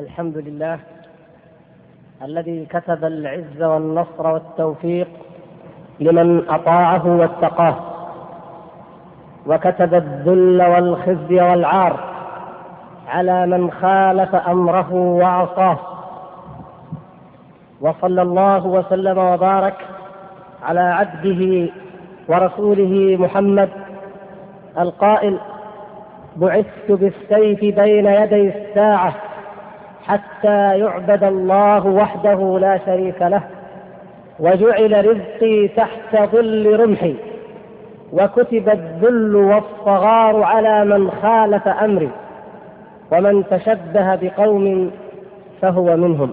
الحمد لله الذي كتب العز والنصر والتوفيق لمن أطاعه واتقاه، وكتب الذل والخزي والعار على من خالف أمره وعصاه، وصلى الله وسلم وبارك على عبده ورسوله محمد القائل: بعثت بالسيف بين يدي الساعة حتى يعبد الله وحده لا شريك له، وجعل رزقي تحت ظل رمحي، وكتب الذل والصغار على من خالف أمري، ومن تشبه بقوم فهو منهم،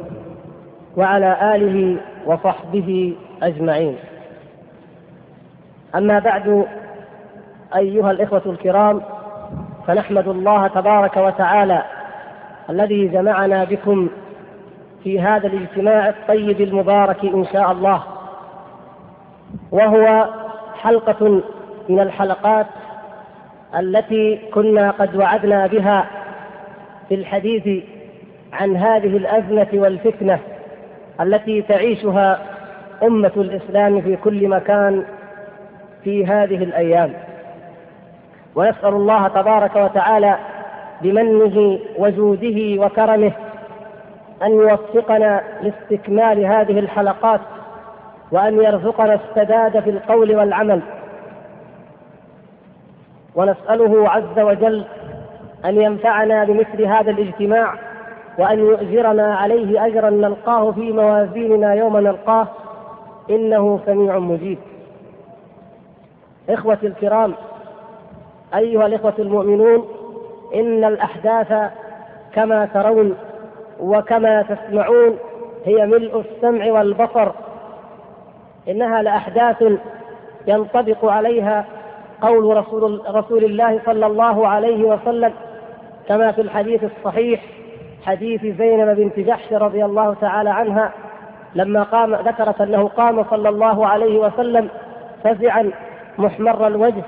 وعلى آله وصحبه أجمعين. أما بعد، أيها الإخوة الكرام، فنحمد الله تبارك وتعالى الذي جمعنا بكم في هذا الاجتماع الطيب المبارك إن شاء الله، وهو حلقة من الحلقات التي كنا قد وعدنا بها في الحديث عن هذه الأزمة والفتنة التي تعيشها أمة الإسلام في كل مكان في هذه الأيام، ونسأل الله تبارك وتعالى بمنه وجوده وكرمه أن يوفقنا لاستكمال هذه الحلقات، وأن يرزقنا السداد في القول والعمل، ونسأله عز وجل أن ينفعنا بمثل هذا الاجتماع، وأن يؤجرنا عليه أجرا نلقاه في موازيننا يوم نلقاه، إنه سميع مجيب. إخوتي الكرام، أيها الإخوة المؤمنون، إن الأحداث كما ترون وكما تسمعون هي ملء السمع والبصر، إنها لأحداث ينطبق عليها قول رسول الله صلى الله عليه وسلم، كما في الحديث الصحيح حديث زينب بنت جحش رضي الله تعالى عنها، لما قام ذكرت أنه قام صلى الله عليه وسلم فزعا محمر الوجه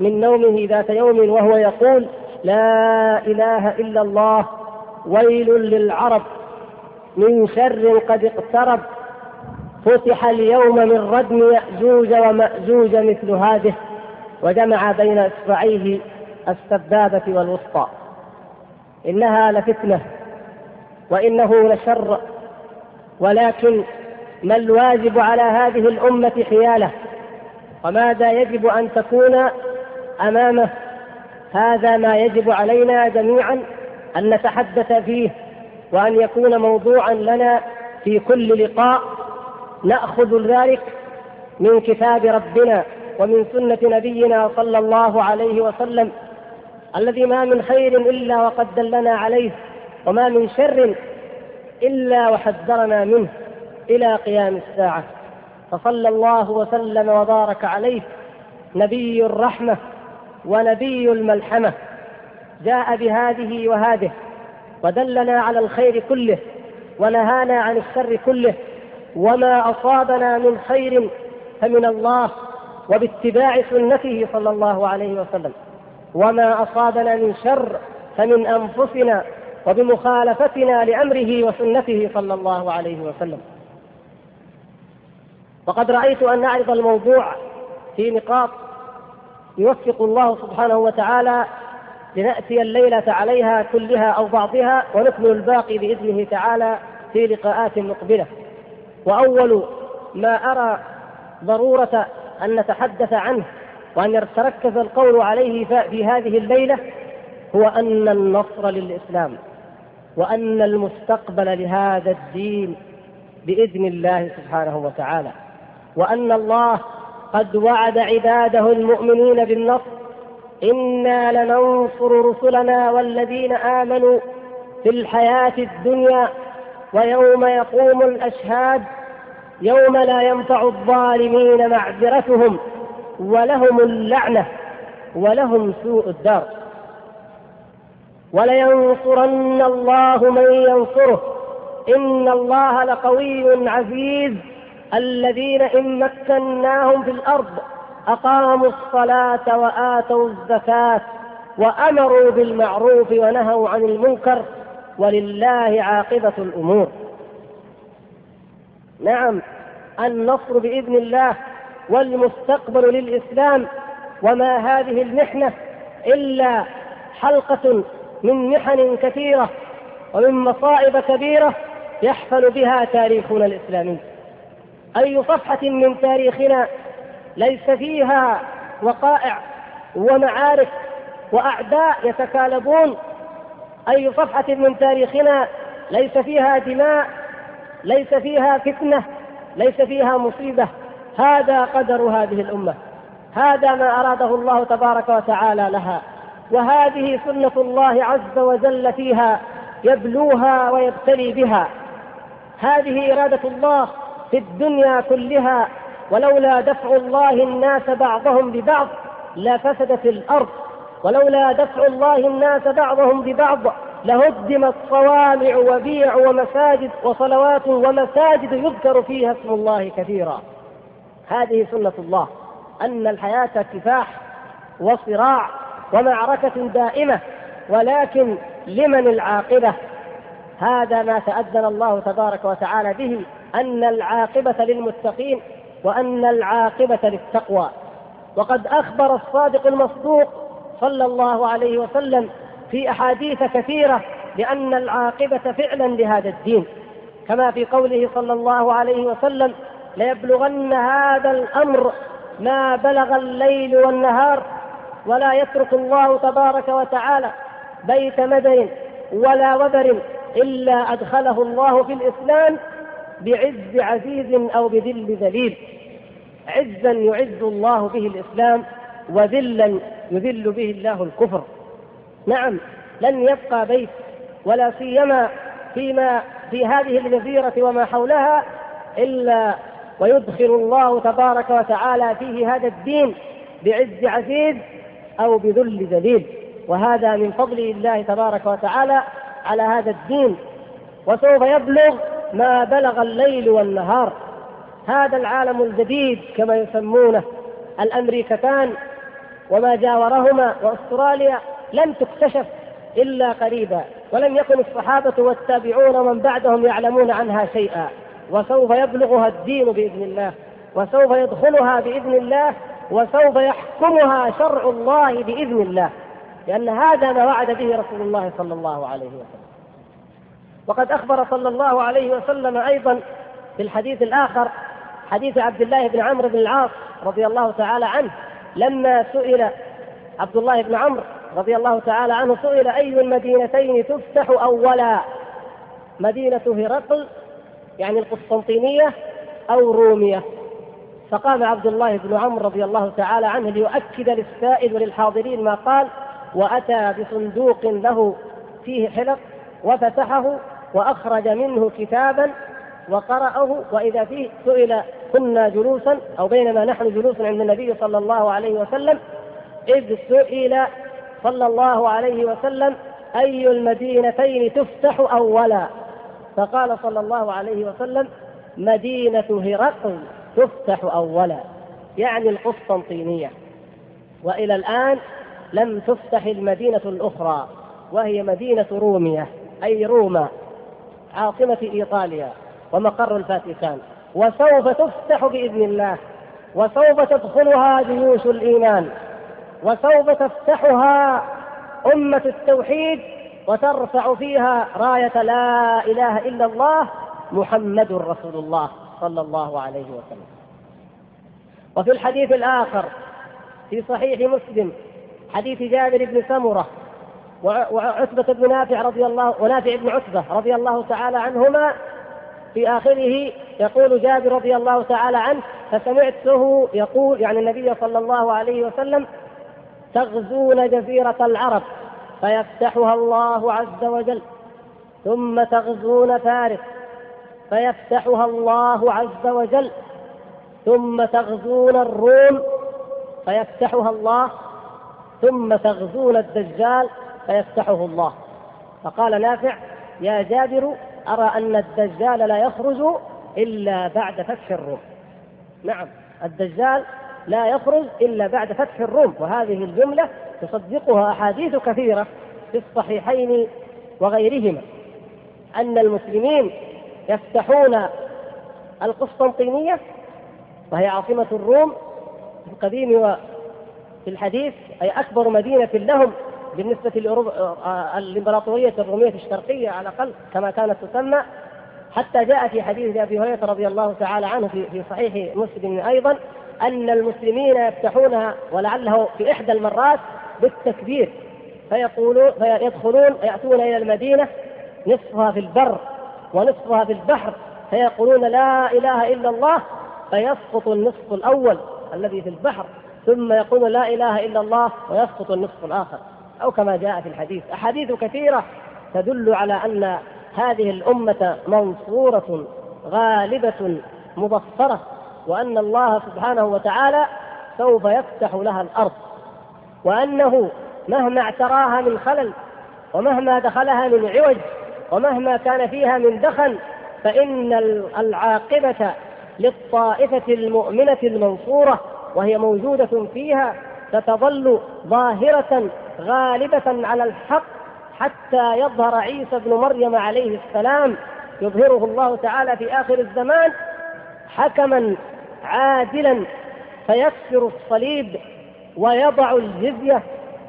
من نومه ذات يوم وهو يقول: لا إله إلا الله، ويل للعرب من شر قد اقترب، فتح اليوم من ردم يأجوج ومأجوج مثل هذه، وجمع بين إصبعيه السبابة والوسطى. إنها لفتنة، وإنه لشر، ولكن ما الواجب على هذه الأمة حياله، وماذا يجب أن تكون أمامه؟ هذا ما يجب علينا جميعا أن نتحدث فيه، وأن يكون موضوعا لنا في كل لقاء، نأخذ ذلك من كتاب ربنا ومن سنة نبينا صلى الله عليه وسلم، الذي ما من خير إلا وقد دلنا عليه، وما من شر إلا وحذرنا منه، إلى قيام الساعة. فصلى الله وسلم وبارك عليه نبي الرحمة ونبي الملحمة، جاء بهذه وهذه، ودلنا على الخير كله، ونهانا عن الشر كله، وما أصابنا من خير فمن الله وباتباع سنته صلى الله عليه وسلم، وما أصابنا من شر فمن أنفسنا وبمخالفتنا لأمره وسنته صلى الله عليه وسلم. وقد رأيت أن نعرض الموضوع في نقاط يوفق الله سبحانه وتعالى لنأتي الليلة عليها كلها أو بعضها، ونكمل الباقي بإذنه تعالى في لقاءات مقبلة. وأول ما أرى ضرورة أن نتحدث عنه، وأن يتركز القول عليه في هذه الليلة، هو أن النصر للإسلام، وأن المستقبل لهذا الدين بإذن الله سبحانه وتعالى، وأن الله قد وعد عباده المؤمنين بالنصر: إنا لننصر رسلنا والذين آمنوا في الحياة الدنيا ويوم يقوم الأشهاد، يوم لا ينفع الظالمين معذرتهم، ولهم اللعنة ولهم سوء الدار. ولينصرن الله من ينصره، إن الله لقوي عزيز. الذين إن مكناهم في الأرض أقاموا الصلاة وآتوا الزكاة وأمروا بالمعروف ونهوا عن المنكر، ولله عاقبة الأمور. نعم، النصر بإذن الله والمستقبل للإسلام، وما هذه المحنة إلا حلقة من محن كثيرة ومن مصائب كبيرة يحفل بها تاريخنا الإسلامي. أي صفحة من تاريخنا ليس فيها وقائع ومعارك وأعداء يتكالبون؟ أي صفحة من تاريخنا ليس فيها دماء، ليس فيها فتنة، ليس فيها مصيبة؟ هذا قدر هذه الأمة، هذا ما أراده الله تبارك وتعالى لها، وهذه سنة الله عز وجل فيها يبلوها ويبتلي بها. هذه إرادة الله في الدنيا كلها، ولولا دفع الله الناس بعضهم ببعض لفسدت الأرض، ولولا دفع الله الناس بعضهم ببعض لهدمت صوامع وبيع ومساجد وصلوات ومساجد يذكر فيها اسم الله كثيرا. هذه سنة الله، أن الحياة كفاح وصراع ومعركة دائمة، ولكن لمن العاقبة؟ هذا ما تأذن الله تبارك وتعالى به، أن العاقبة للمتقين وأن العاقبة للتقوى. وقد أخبر الصادق المصدوق صلى الله عليه وسلم في أحاديث كثيرة بأن العاقبة فعلا لهذا الدين، كما في قوله صلى الله عليه وسلم: ليبلغن هذا الأمر ما بلغ الليل والنهار، ولا يترك الله تبارك وتعالى بيت مدر ولا وبر إلا أدخله الله في الإسلام بعز عزيز أو بذل ذليل. عزا يعز الله به الإسلام، وذلا يذل به الله الكفر. نعم، لن يبقى بيت، ولا سيما فيما في هذه الجزيرة وما حولها، إلا ويدخل الله تبارك وتعالى فيه هذا الدين بعز عزيز أو بذل ذليل. وهذا من فضل الله تبارك وتعالى على هذا الدين. وسوف يبلغ ما بلغ الليل والنهار. هذا العالم الجديد كما يسمونه الأمريكتان وما جاورهما وأستراليا لم تكتشف إلا قريبا، ولم يكن الصحابة والتابعون ومن بعدهم يعلمون عنها شيئا، وسوف يبلغها الدين بإذن الله، وسوف يدخلها بإذن الله، وسوف يحكمها شرع الله بإذن الله، لأن هذا ما وعد به رسول الله صلى الله عليه وسلم. وقد أخبر صلى الله عليه وسلم أيضا في الحديث الآخر، حديث عبد الله بن عمرو بن العاص رضي الله تعالى عنه، لما سئل عبد الله بن عمرو رضي الله تعالى عنه، سئل: أي المدينتين تفتح أولا، مدينة هرقل يعني القسطنطينية أو رومية؟ فقام عبد الله بن عمرو رضي الله تعالى عنه ليؤكد للسائل وللحاضرين ما قال، وأتى بصندوق له فيه حلق وفتحه وأخرج منه كتابا وقرأه، وإذا فيه سئل، كنا جلوسا أو بينما نحن جلوس عند النبي صلى الله عليه وسلم، إذ سئل صلى الله عليه وسلم: أي المدينتين تفتح أولا؟ فقال صلى الله عليه وسلم: مدينة هرقل تفتح أولا، يعني القسطنطينية. وإلى الآن لم تفتح المدينة الأخرى، وهي مدينة رومية، أي روما عاصمة إيطاليا ومقر الفاتيكان، وسوف تفتح بإذن الله، وسوف تدخلها جيوش الإيمان، وسوف تفتحها أمة التوحيد، وترفع فيها راية لا إله إلا الله محمد رسول الله صلى الله عليه وسلم. وفي الحديث الآخر في صحيح مسلم، حديث جابر بن سمرة وعتبة بن نافع رضي الله، ونافع بن عتبة رضي الله تعالى عنهما، في آخره يقول جابر رضي الله تعالى عنه: فسمعته يقول، يعني النبي صلى الله عليه وسلم: تغزون جزيرة العرب فيفتحها الله عز وجل، ثم تغزون فارس فيفتحها الله عز وجل، ثم تغزون الروم فيفتحها الله، ثم تغزون الدجال فيفتحه الله. فقال نافع: يا جابر، أرى أن الدجال لا يخرج إلا بعد فتح الروم. نعم، الدجال لا يخرج إلا بعد فتح الروم. وهذه الجملة تصدقها أحاديث كثيرة في الصحيحين وغيرهما. أن المسلمين يفتحون القسطنطينية وهي عاصمة الروم في القديم وفي الحديث، أي أكبر مدينة لهم بالنسبة للإمبراطورية الرومية الشرقية على الأقل كما كانت تسمى، حتى جاء في حديث أبي هريرة رضي الله تعالى عنه في صحيح مسلم أيضا أن المسلمين يفتحونها ولعله في إحدى المرات بالتكبير، فيدخلون يأتون إلى المدينة نصفها في البر ونصفها في البحر فيقولون لا إله إلا الله، فيسقط النصف الأول الذي في البحر ثم يقول لا إله إلا الله ويسقط النصف الآخر، أو كما جاء في الحديث. أحاديث كثيرة تدل على أن هذه الأمة منصورة غالبة مبصرة، وأن الله سبحانه وتعالى سوف يفتح لها الأرض، وأنه مهما اعتراها من خلل ومهما دخلها من عوج ومهما كان فيها من دخل فإن العاقبة للطائفة المؤمنة المنصورة وهي موجودة فيها ستظل ظاهرة غالبة على الحق حتى يظهر عيسى بن مريم عليه السلام يظهره الله تعالى في آخر الزمان حكما عادلا فيكسر الصليب ويضع الجزية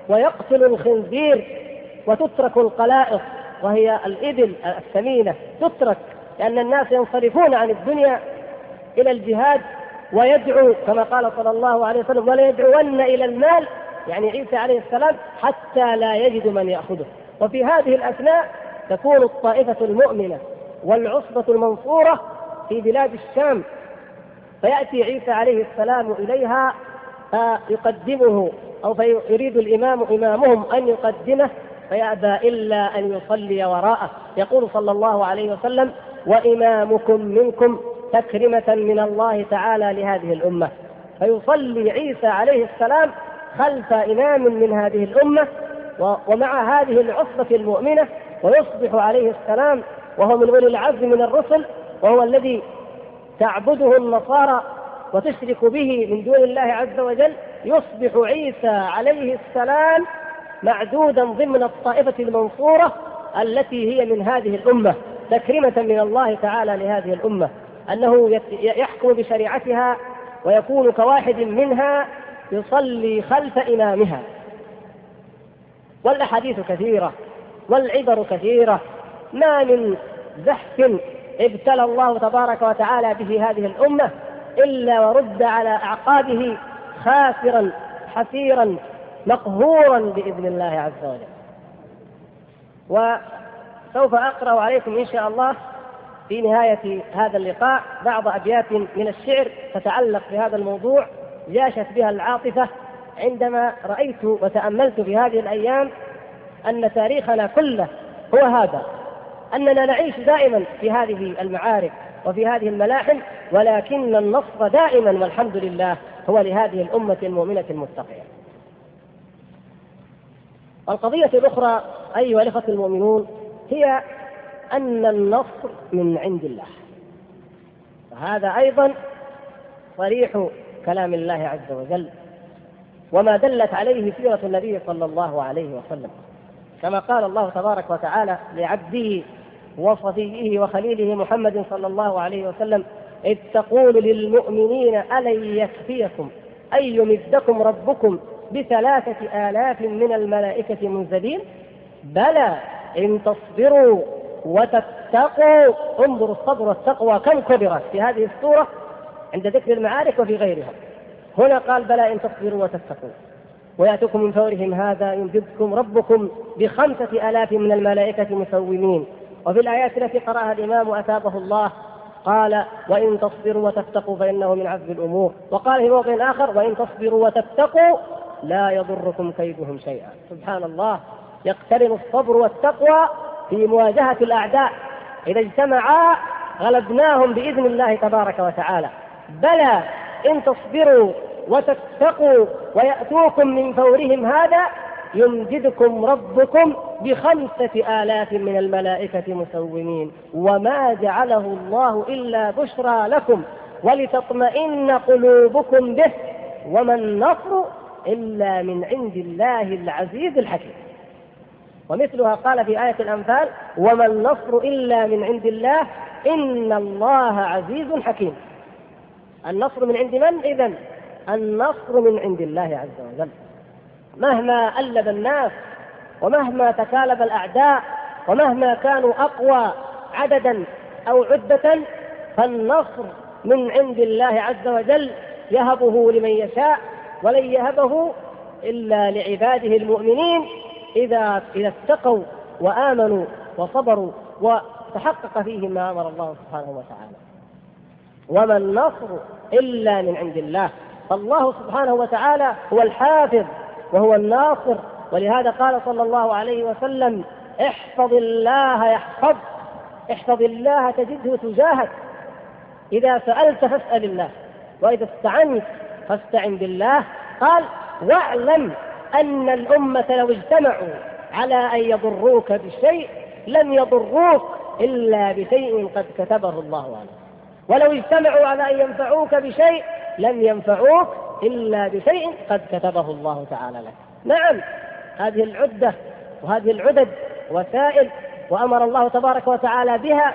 ويقتل الخنزير وتترك القلائص وهي الإبل الثمينة، تترك لأن الناس ينصرفون عن الدنيا إلى الجهاد، ويدعو كما قال صلى الله عليه وسلم ولا يدعون إلى المال، يعني عيسى عليه السلام، حتى لا يجد من يأخذه. وفي هذه الأثناء تكون الطائفة المؤمنة والعصبة المنصورة في بلاد الشام، فيأتي عيسى عليه السلام إليها فيقدمه أو فيريد إمامهم أن يقدمه فيأبى إلا أن يصلي وراءه. يقول صلى الله عليه وسلم وإمامكم منكم، تكرمة من الله تعالى لهذه الأمة، فيصلي عيسى عليه السلام خلف إمام من هذه الأمة ومع هذه العصبة المؤمنة، ويصبح عليه السلام وهو من أولي العزم من الرسل، وهو الذي تعبده النصارى وتشرك به من دون الله عز وجل، يصبح عيسى عليه السلام معدودا ضمن الطائفة المنصورة التي هي من هذه الأمة، تكريمة من الله تعالى لهذه الأمة، أنه يحكم بشريعتها ويكون كواحد منها يصلي خلف إمامها. والأحاديث كثيرة والعبر كثيرة، ما من زحف ابتلى الله تبارك وتعالى به هذه الأمة إلا ورد على أعقابه خاسرا حسيرا مقهورا بإذن الله عز وجل. وسوف أقرأ عليكم إن شاء الله في نهاية هذا اللقاء بعض أبيات من الشعر تتعلق بهذا الموضوع، جاشت بها العاطفة عندما رأيت وتأملت في هذه الأيام أن تاريخنا كله هو هذا، أننا نعيش دائما في هذه المعارك وفي هذه الملاحم، ولكن النصر دائما والحمد لله هو لهذه الأمة المؤمنة المتقية. القضية الأخرى أيها الإخوة المؤمنون هي أن النصر من عند الله، وهذا أيضا صريح كلام الله عز وجل وما دلت عليه سيرة النبي صلى الله عليه وسلم، كما قال الله تبارك وتعالى لعبده وصفيه وخليله محمد صلى الله عليه وسلم إذ تقول للمؤمنين ألن يكفيكم أن يمدكم ربكم ب3,000 من الملائكة منزلين بلى إن تصبروا وتتقوا. انظروا الصبر والتقوى كم كبرت في هذه السورة عند ذكر المعارك وفي غيرها، هنا قال بلى إن تصبروا وتتقوا ويأتكم من فورهم هذا يمددكم ربكم ب5,000 من الملائكة مسومين. وفي الآيات التي قرأها الإمام أثابه الله قال وإن تصبروا وتتقوا فإنه من عزم الأمور، وقال في موضع آخر وإن تصبروا وتتقوا لا يضركم كيدهم شيئا. سبحان الله، يقترن الصبر والتقوى في مواجهة الأعداء، إذا اجتمعا غلبناهم بإذن الله تبارك وتعالى. بلى إن تصبروا وتتقوا ويأتوكم من فورهم هذا يمددكم ربكم ب5,000 من الملائكة مسومين. وما جعله الله إلا بشرى لكم ولتطمئن قلوبكم به، وما النصر إلا من عند الله العزيز الحكيم. ومثلها قال في آية الأنفال: وما النصر إلا من عند الله إن الله عزيز حكيم. النصر من عند من؟ إذن النصر من عند الله عز وجل. مهما ألب الناس ومهما تكالب الأعداء ومهما كانوا أقوى عددا أو عدة، فالنصر من عند الله عز وجل يهبه لمن يشاء، ولن يهبه إلا لعباده المؤمنين إذا اتقوا وآمنوا وصبروا وتحقق فيهم ما أمر الله سبحانه وتعالى. وما النصر إلا من عند الله، فالله سبحانه وتعالى هو الحافظ وهو الناصر. ولهذا قال صلى الله عليه وسلم: احفظ الله يحفظ، احفظ الله تجده تجاهك، إذا سألت فاسأل الله، وإذا استعنت فاستعن بالله. قال: واعلم أن الأمة لو اجتمعوا على أن يضروك بشيء لم يضروك إلا بشيء قد كتبه الله عليك، ولو اجتمعوا على أن ينفعوك بشيء لم ينفعوك إلا بشيء قد كتبه الله تعالى لك. نعم، هذه العدة وهذه العدد وسائل، وأمر الله تبارك وتعالى بها: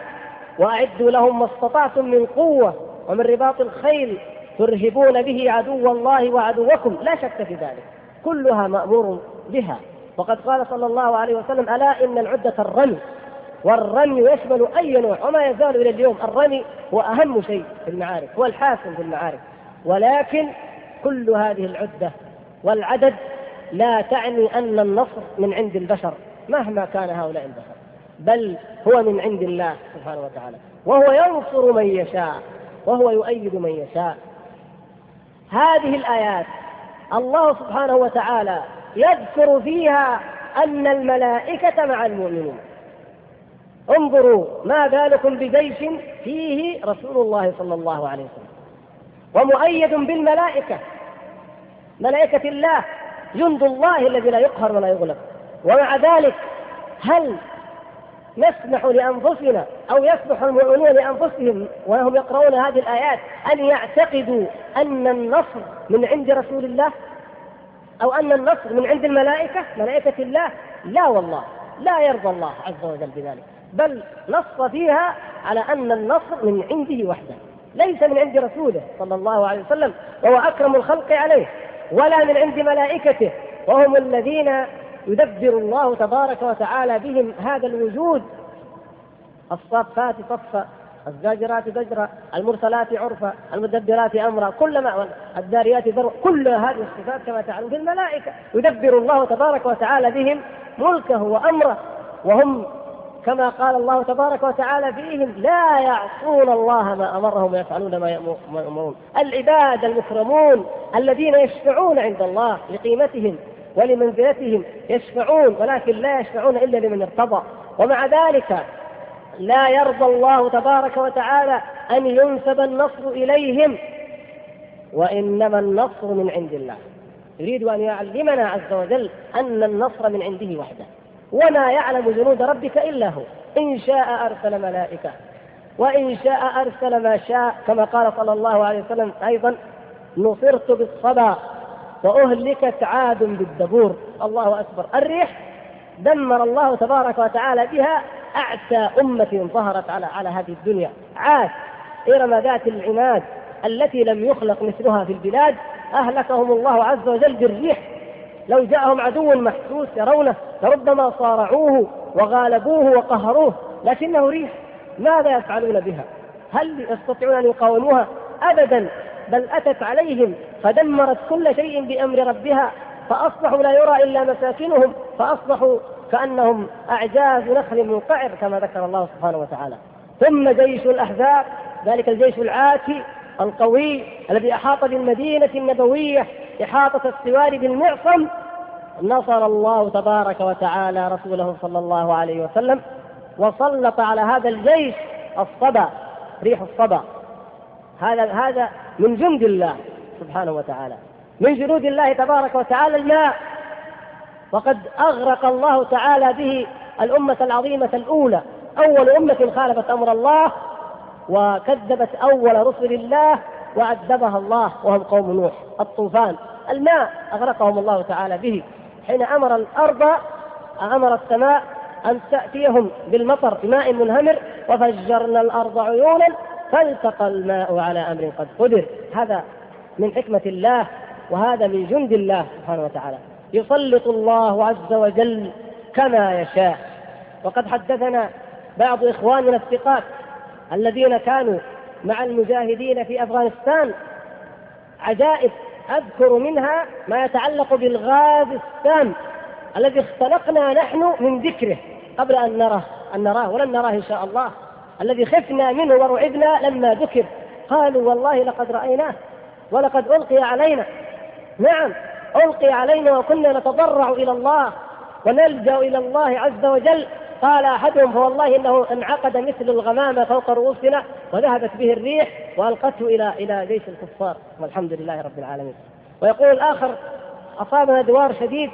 وأعدوا لهم ما استطعتم من قوة ومن رباط الخيل ترهبون به عدو الله وعدوكم، لا شك في ذلك، كلها مأمور بها. وقد قال صلى الله عليه وسلم: ألا إن العدة الرمي، والرمي يشمل أي نوع، وما يزال إلى اليوم الرمي هو أهم شيء في المعارك، هو الحاسم في المعارك. ولكن كل هذه العدة والعدد لا تعني أن النصر من عند البشر مهما كان هؤلاء البشر، بل هو من عند الله سبحانه وتعالى، وهو ينصر من يشاء وهو يؤيد من يشاء. هذه الآيات الله سبحانه وتعالى يذكر فيها أن الملائكة مع المؤمنين. انظروا ما بالكم بجيش فيه رسول الله صلى الله عليه وسلم ومؤيد بالملائكة، ملائكة الله، جند الله الذي لا يقهر ولا يغلب، ومع ذلك هل نسمح لأنفسنا أو يسمح المؤمنون لأنفسهم وهم يقرؤون هذه الآيات أن يعتقدوا أن النصر من عند رسول الله أو أن النصر من عند الملائكة ملائكة الله؟ لا والله، لا يرضى الله عز وجل بذلك، بل نص فيها على أن النصر من عنده وحده، ليس من عند رسوله صلى الله عليه وسلم وهو أكرم الخلق عليه، ولا من عند ملائكته وهم الذين يدبر الله تبارك وتعالى بهم هذا الوجود. الصافات صفا، الزاجرات زجرا، المرسلات عرفا، المدبرات امرا، كلما الداريات ذروا، كل هذه الصفات كما تعلمون الملائكه، يدبر الله تبارك وتعالى بهم ملكه وامره، وهم كما قال الله تبارك وتعالى فيهم لا يعصون الله ما امرهم ويفعلون ما يأمرون، العباد المكرمون الذين يشفعون عند الله لقيمتهم ولمنزلتهم، يشفعون ولكن لا يشفعون إلا لمن ارتضى. ومع ذلك لا يرضى الله تبارك وتعالى أن ينسب النصر إليهم، وإنما النصر من عند الله. يريد أن يعلمنا عز وجل أن النصر من عنده وحده، وما يعلم جنود ربك إلا هو، إن شاء أرسل ملائكة وإن شاء أرسل ما شاء، كما قال صلى الله عليه وسلم أيضا: نصرت بالصبا وأهلكت عاد بالدبور. الله أكبر، الريح دمر الله تبارك وتعالى بها أعتى أمة ظهرت على هذه الدنيا، عاد، إرم ذات العماد التي لم يخلق مثلها في البلاد، أهلكهم الله عز وجل بالريح. لو جاءهم عدو محسوس يرونه لربما صارعوه وغالبوه وقهروه، لكنه ريح، ماذا يفعلون بها؟ هل يستطيعون أن يقاوموها؟ أبدا، بل أتت عليهم فدمرت كل شيء بأمر ربها، فأصبحوا لا يرى إلا مساكنهم، فأصبحوا كأنهم أعجاز نخل منقعر كما ذكر الله سبحانه وتعالى. ثم جيش الأحزاب، ذلك الجيش العاتي القوي الذي أحاط بالمدينة النبوية إحاطة السوار بالمعصم، نصر الله تبارك وتعالى رسوله صلى الله عليه وسلم وسلط على هذا الجيش الصبا، ريح الصبا، هذا من جند الله سبحانه وتعالى، من جنود الله تبارك وتعالى الماء. وقد أغرق الله تعالى به الأمة العظيمة الأولى، أول أمة خالفت أمر الله وكذبت أول رسل الله وعذبها الله، وهم قوم نوح. الطوفان، الماء أغرقهم الله تعالى به حين أمر الأرض أمر السماء أن تأتيهم بالمطر بماء منهمر وفجرنا الأرض عيونا فالتقى الماء على أمر قد قدر. هذا من حكمة الله وهذا من جند الله سبحانه وتعالى، يسلط الله عز وجل كما يشاء. وقد حدثنا بعض إخواننا الثقات الذين كانوا مع المجاهدين في أفغانستان عجائب، أذكر منها ما يتعلق بالغاز السام الذي اختلقنا نحن من ذكره قبل أن نراه ولن نراه إن شاء الله، الذي خفنا منه ورعبنا لما ذكر، قالوا والله لقد رأيناه ولقد ألقي علينا. نعم ألقي علينا وكنا نتضرع إلى الله ونلجأ إلى الله عز وجل. قال أحدهم فوالله إنه انعقد مثل الغمامة فوق رؤوسنا وذهبت به الريح وألقته إلى جيش الكفار، والحمد لله رب العالمين. ويقول الآخر أصابنا دوار شديد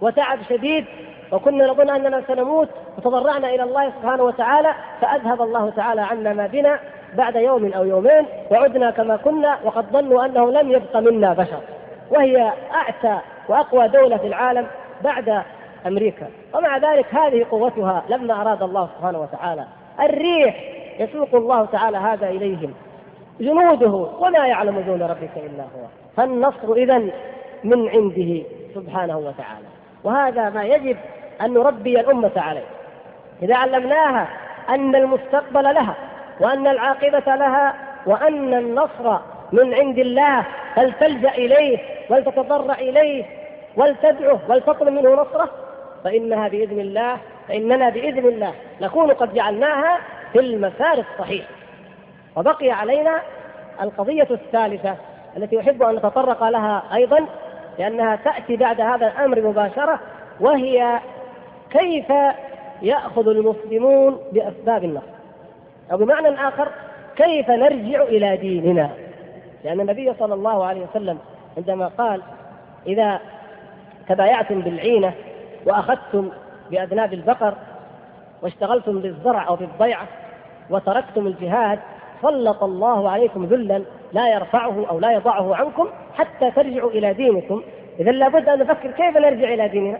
وتعب شديد وكنا نظن أننا سنموت وتضرعنا إلى الله سبحانه وتعالى فأذهب الله تعالى عنا ما بنا بعد يوم أو يومين وعدنا كما كنا، وقد ظنوا أنه لم يبق منا بشر، وهي أعتى وأقوى دولة في العالم بعد أمريكا، ومع ذلك هذه قوتها لما أراد الله سبحانه وتعالى. الريح يسوق الله تعالى هذا إليهم جنوده وما يعلم جنود ربك إلا هو. فالنصر إذن من عنده سبحانه وتعالى، وهذا ما يجب أن نربي الأمة عليه. إذا علمناها أن المستقبل لها وأن العاقبة لها وأن النصر من عند الله فلتلجأ إليه ولتتضرع إليه ولتدعه ولتطلب منه نصره، فإننا بإذن الله نكون قد جعلناها في المسار الصحيح. وبقي علينا القضية الثالثة التي أحب أن نتطرق لها أيضا لأنها تأتي بعد هذا الأمر مباشرة، وهي كيف يأخذ المسلمون بأسباب النصر، أو بمعنى آخر كيف نرجع إلى ديننا. لأن النبي صلى الله عليه وسلم عندما قال إذا تبايعتم بالعينة وأخذتم بأذناب البقر واشتغلتم بالزرع أو بالضيعة وتركتم الجهاد سلط الله عليكم ذلا لا يرفعه أو لا يضعه عنكم حتى ترجعوا إلى دينكم. إذن لابد أن نفكر كيف نرجع إلى ديننا.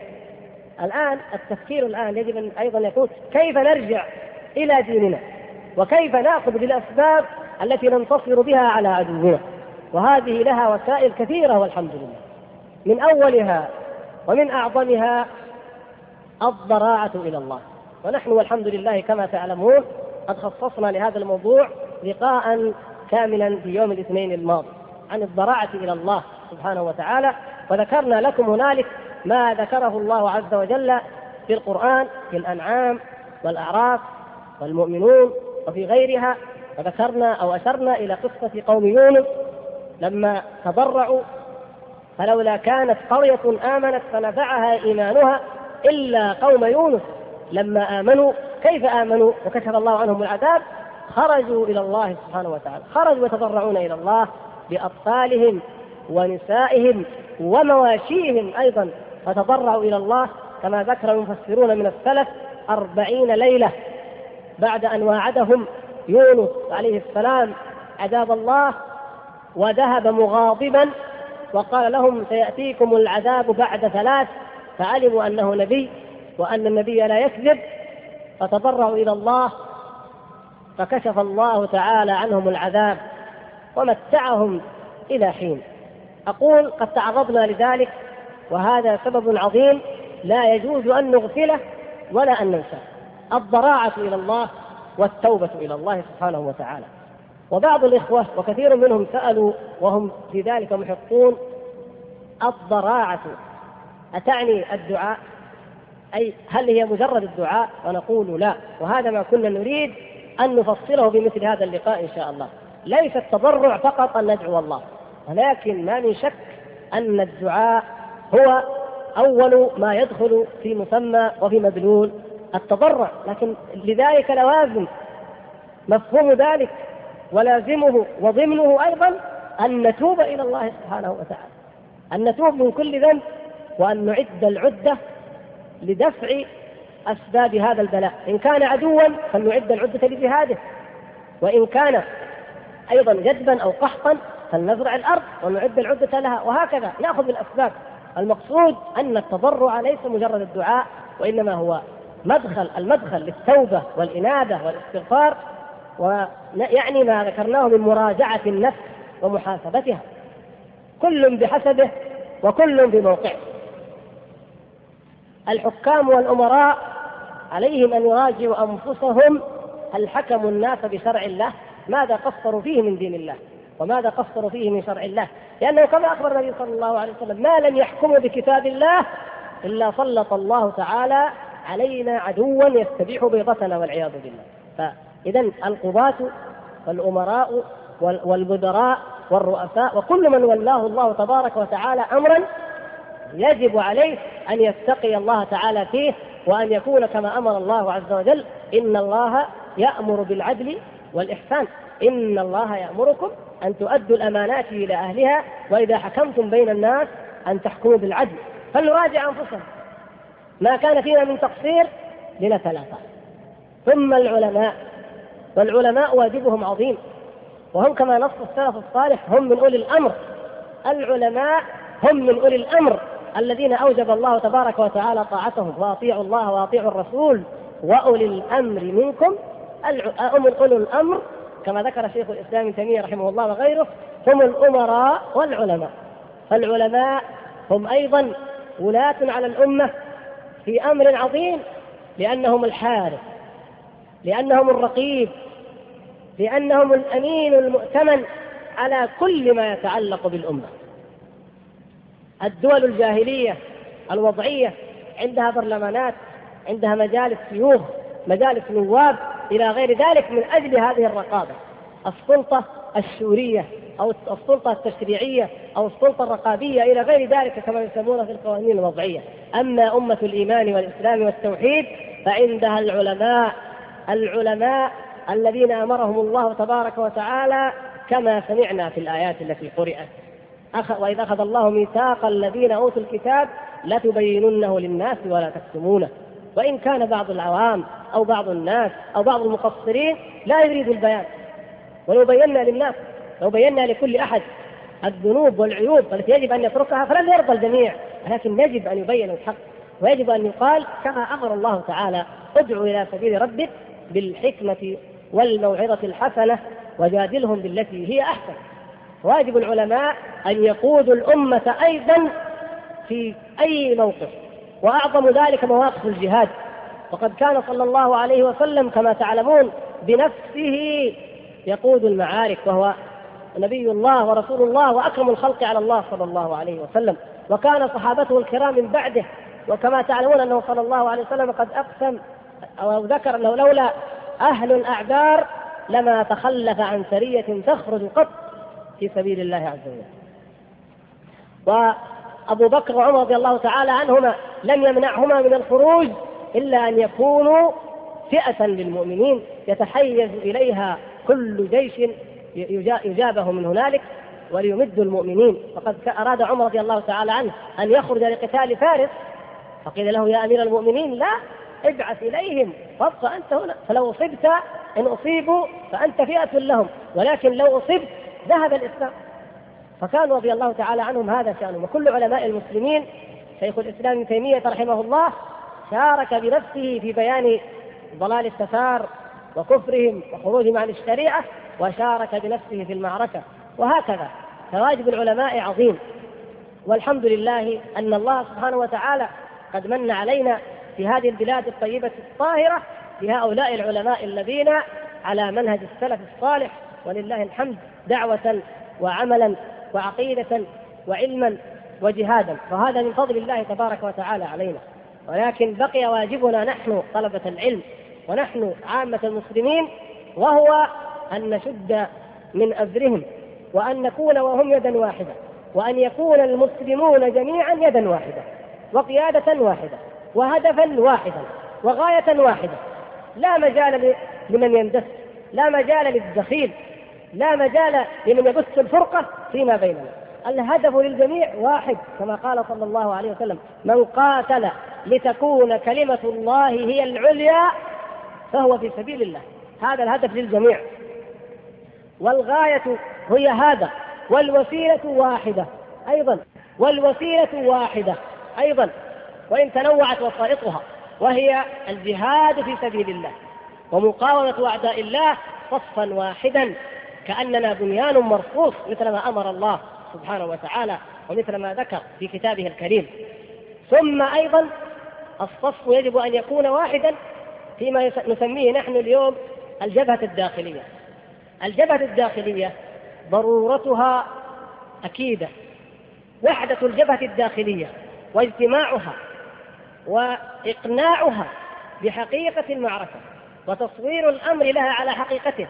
التفكير الآن يجب أن أيضا يكون كيف نرجع إلى ديننا وكيف نأخذ بالأسباب التي ننتصر بها على عدونا، وهذه لها وسائل كثيرة والحمد لله. من أولها ومن أعظمها الضراعة إلى الله. ونحن والحمد لله كما تعلمون قد خصصنا لهذا الموضوع لقاء كاملا في يوم الاثنين الماضي عن الضراعة إلى الله سبحانه وتعالى، وذكرنا لكم هنالك ما ذكره الله عز وجل في القرآن في الأنعام والأعراف والمؤمنون وفي غيرها، وذكرنا أو أشرنا إلى قصة قوم يونس لما تضرعوا، فلولا كانت قرية آمنت فنفعها إيمانها إلا قوم يونس لما آمنوا، كيف آمنوا وكشف الله عنهم العذاب، خرجوا إلى الله سبحانه وتعالى، خرجوا يتضرعون إلى الله بأطفالهم ونسائهم ومواشيهم أيضا، فتضرعوا إلى الله كما ذكر المفسرون من السلف 40 ليلة بعد أن وعدهم يونس عليه السلام عذاب الله، وذهب مغاضبا وقال لهم سيأتيكم العذاب بعد 3، فعلموا أنه نبي وأن النبي لا يكذب، فتضرعوا إلى الله فكشف الله تعالى عنهم العذاب ومتعهم إلى حين. أقول قد تعرضنا لذلك وهذا سبب عظيم لا يجوز أن نغفله ولا أن ننساه، الضراعة إلى الله والتوبة إلى الله سبحانه وتعالى. وبعض الإخوة وكثير منهم سألوا وهم في ذلك محقون، الضراعة أتعني الدعاء؟ أي هل هي مجرد الدعاء؟ ونقول لا، وهذا ما كنا نريد أن نفصله بمثل هذا اللقاء إن شاء الله. ليس التضرع فقط أن ندعو الله، ولكن ما من شك أن الدعاء هو أول ما يدخل في مسمى وفي مدلول التضرع، لكن لذلك لوازم، مفهوم ذلك ولازمه وضمنه أيضا أن نتوب إلى الله سبحانه وتعالى، أن نتوب من كل ذنب وأن نعد العدة لدفع أسباب هذا البلاء. إن كان عدوا فلنعد العدة لجهاده، وإن كان أيضا جدبا أو قحطا فلنزرع الأرض ونعد العدة لها، وهكذا نأخذ بالأسباب. المقصود أن التضرع ليس مجرد الدعاء وإنما هو المدخل للتوبة والإنابة والاستغفار، ويعني ما ذكرناه من مراجعة النفس ومحاسبتها، كل بحسبه وكل بموقعه. الحكام والأمراء عليهم أن يراجعوا أنفسهم، هل حكموا الناس بشرع الله؟ ماذا قصروا فيه من دين الله وماذا قصروا فيه من شرع الله؟ لأنه كما أخبر النبي صلى الله عليه وسلم: ما لم يحكموا بكتاب الله إلا سلط الله تعالى علينا عدوا يستبيح بيضتنا والعياذ بالله. فإذا القضاة والأمراء والمدراء والرؤساء وكل من ولاه الله تبارك وتعالى أمرا يجب عليه أن يتقي الله تعالى فيه، وأن يكون كما أمر الله عز وجل: إن الله يأمر بالعدل والإحسان، إن الله يأمركم أن تؤدوا الأمانات إلى أهلها وإذا حكمتم بين الناس أن تحكموا بالعدل. فلنراجع أنفسنا، ما كان فينا من تقصير لنتلافى. ثم العلماء، والعلماء واجبهم عظيم، وهم كما نص السلف الصالح هم من أولي الأمر. العلماء هم من أولي الأمر الذين أوجب الله تبارك وتعالى طاعتهم: وأطيعوا الله وأطيعوا الرسول وأولي الأمر منكم. أولي الأمر كما ذكر شيخ الإسلام ابن تيمية رحمه الله وغيره هم الأمراء والعلماء، فالعلماء هم أيضا ولاة على الأمة في أمر عظيم، لأنهم الحارس، لأنهم الرقيب، لأنهم الأمين المؤتمن على كل ما يتعلق بالأمة. الدول الجاهلية الوضعية عندها برلمانات، عندها مجالس شيوخ، مجالس نواب، إلى غير ذلك من أجل هذه الرقابة. السلطة الشورية أو السلطة التشريعية أو السلطة الرقابية إلى غير ذلك كما يسمونها في القوانين الوضعية. أما أمة الإيمان والإسلام والتوحيد فعندها العلماء، العلماء الذين أمرهم الله تبارك وتعالى كما سمعنا في الآيات التي قرئت: وإذا أخذ الله ميثاق الذين أوتوا الكتاب لتبيننه للناس ولا تكتمونه، وإن كان بعض العوام أو بعض الناس أو بعض المقصرين لا يريد البيان. ولو بينا للناس، لو بينا لكل أحد الذنوب والعيوب التي يجب أن يتركها فلن يرضى الجميع، لكن يجب أن يبين الحق، ويجب أن يقال كما أمر الله تعالى: ادعوا إلى سبيل ربك بالحكمة والموعظة الحسنة وجادلهم بالتي هي أحسن. واجب العلماء أن يقودوا الأمة أيضا في أي موقف، وأعظم ذلك مواقف الجهاد. وقد كان صلى الله عليه وسلم كما تعلمون بنفسه يقود المعارك، وهو نبي الله ورسول الله وأكرم الخلق على الله صلى الله عليه وسلم، وكان صحابته الكرام من بعده. وكما تعلمون أنه صلى الله عليه وسلم قد أقسم أو ذكر أنه لولا أهل الأعذار لما تخلف عن سرية تخرج قط في سبيل الله عز وجل. وأبو بكر وعمر رضي الله تعالى عنهما لم يمنعهما من الخروج إلا أن يكونوا فئة للمؤمنين يتحيز إليها كل جيش يجابه من هنالك وليمد المؤمنين. فقد أراد عمر رضي الله تعالى عنه أن يخرج لقتال فارس، فقيل له: يا أمير المؤمنين لا، ابعث إليهم وابقى أنت هنا، فلو أصبت إن أصيبوا فأنت فئة لهم، ولكن لو أصبت ذهب الإسلام. فكان رضي الله تعالى عنهم هذا شأنهم. وكل علماء المسلمين، شيخ الإسلام ابن تيمية رحمه الله شارك بنفسه في بيان ضلال التتار وكفرهم وخروجهم عن الشريعة، وشارك بنفسه في المعركة، وهكذا. فواجب العلماء عظيم، والحمد لله أن الله سبحانه وتعالى قد من علينا في هذه البلاد الطيبة الطاهرة بهؤلاء العلماء الذين على منهج السلف الصالح، ولله الحمد، دعوة وعملا وعقيدة وعلما وجهادا، فهذا من فضل الله تبارك وتعالى علينا. ولكن بقي واجبنا نحن طلبة العلم ونحن عامة المسلمين، وهو أن نشد من أزرهم، وأن نكون وهم يدا واحدة، وأن يكون المسلمون جميعا يدا واحدة، وقيادة واحدة، وهدفا واحدا، وغاية واحدة. لا مجال لمن يندس، لا مجال للدخيل، لا مجال لمن يبث الفرقة فيما بيننا. الهدف للجميع واحد، كما قال صلى الله عليه وسلم: من قاتل لتكون كلمة الله هي العليا فهو في سبيل الله. هذا الهدف للجميع، والغاية هي هذا، والوسيلة واحدة أيضا، والوسيلة واحدة أيضا، وإن تنوعت وسائطها. وهي الجهاد في سبيل الله ومقاومة أعداء الله صفا واحدا كأننا بنيان مرصوص مثل ما أمر الله سبحانه وتعالى ومثل ما ذكر في كتابه الكريم. ثم أيضا الصف يجب أن يكون واحدا فيما نسميه نحن اليوم الجبهة الداخلية. الجبهة الداخلية ضرورتها أكيدة، وحدة الجبهة الداخلية واجتماعها وإقناعها بحقيقة المعركة وتصوير الأمر لها على حقيقته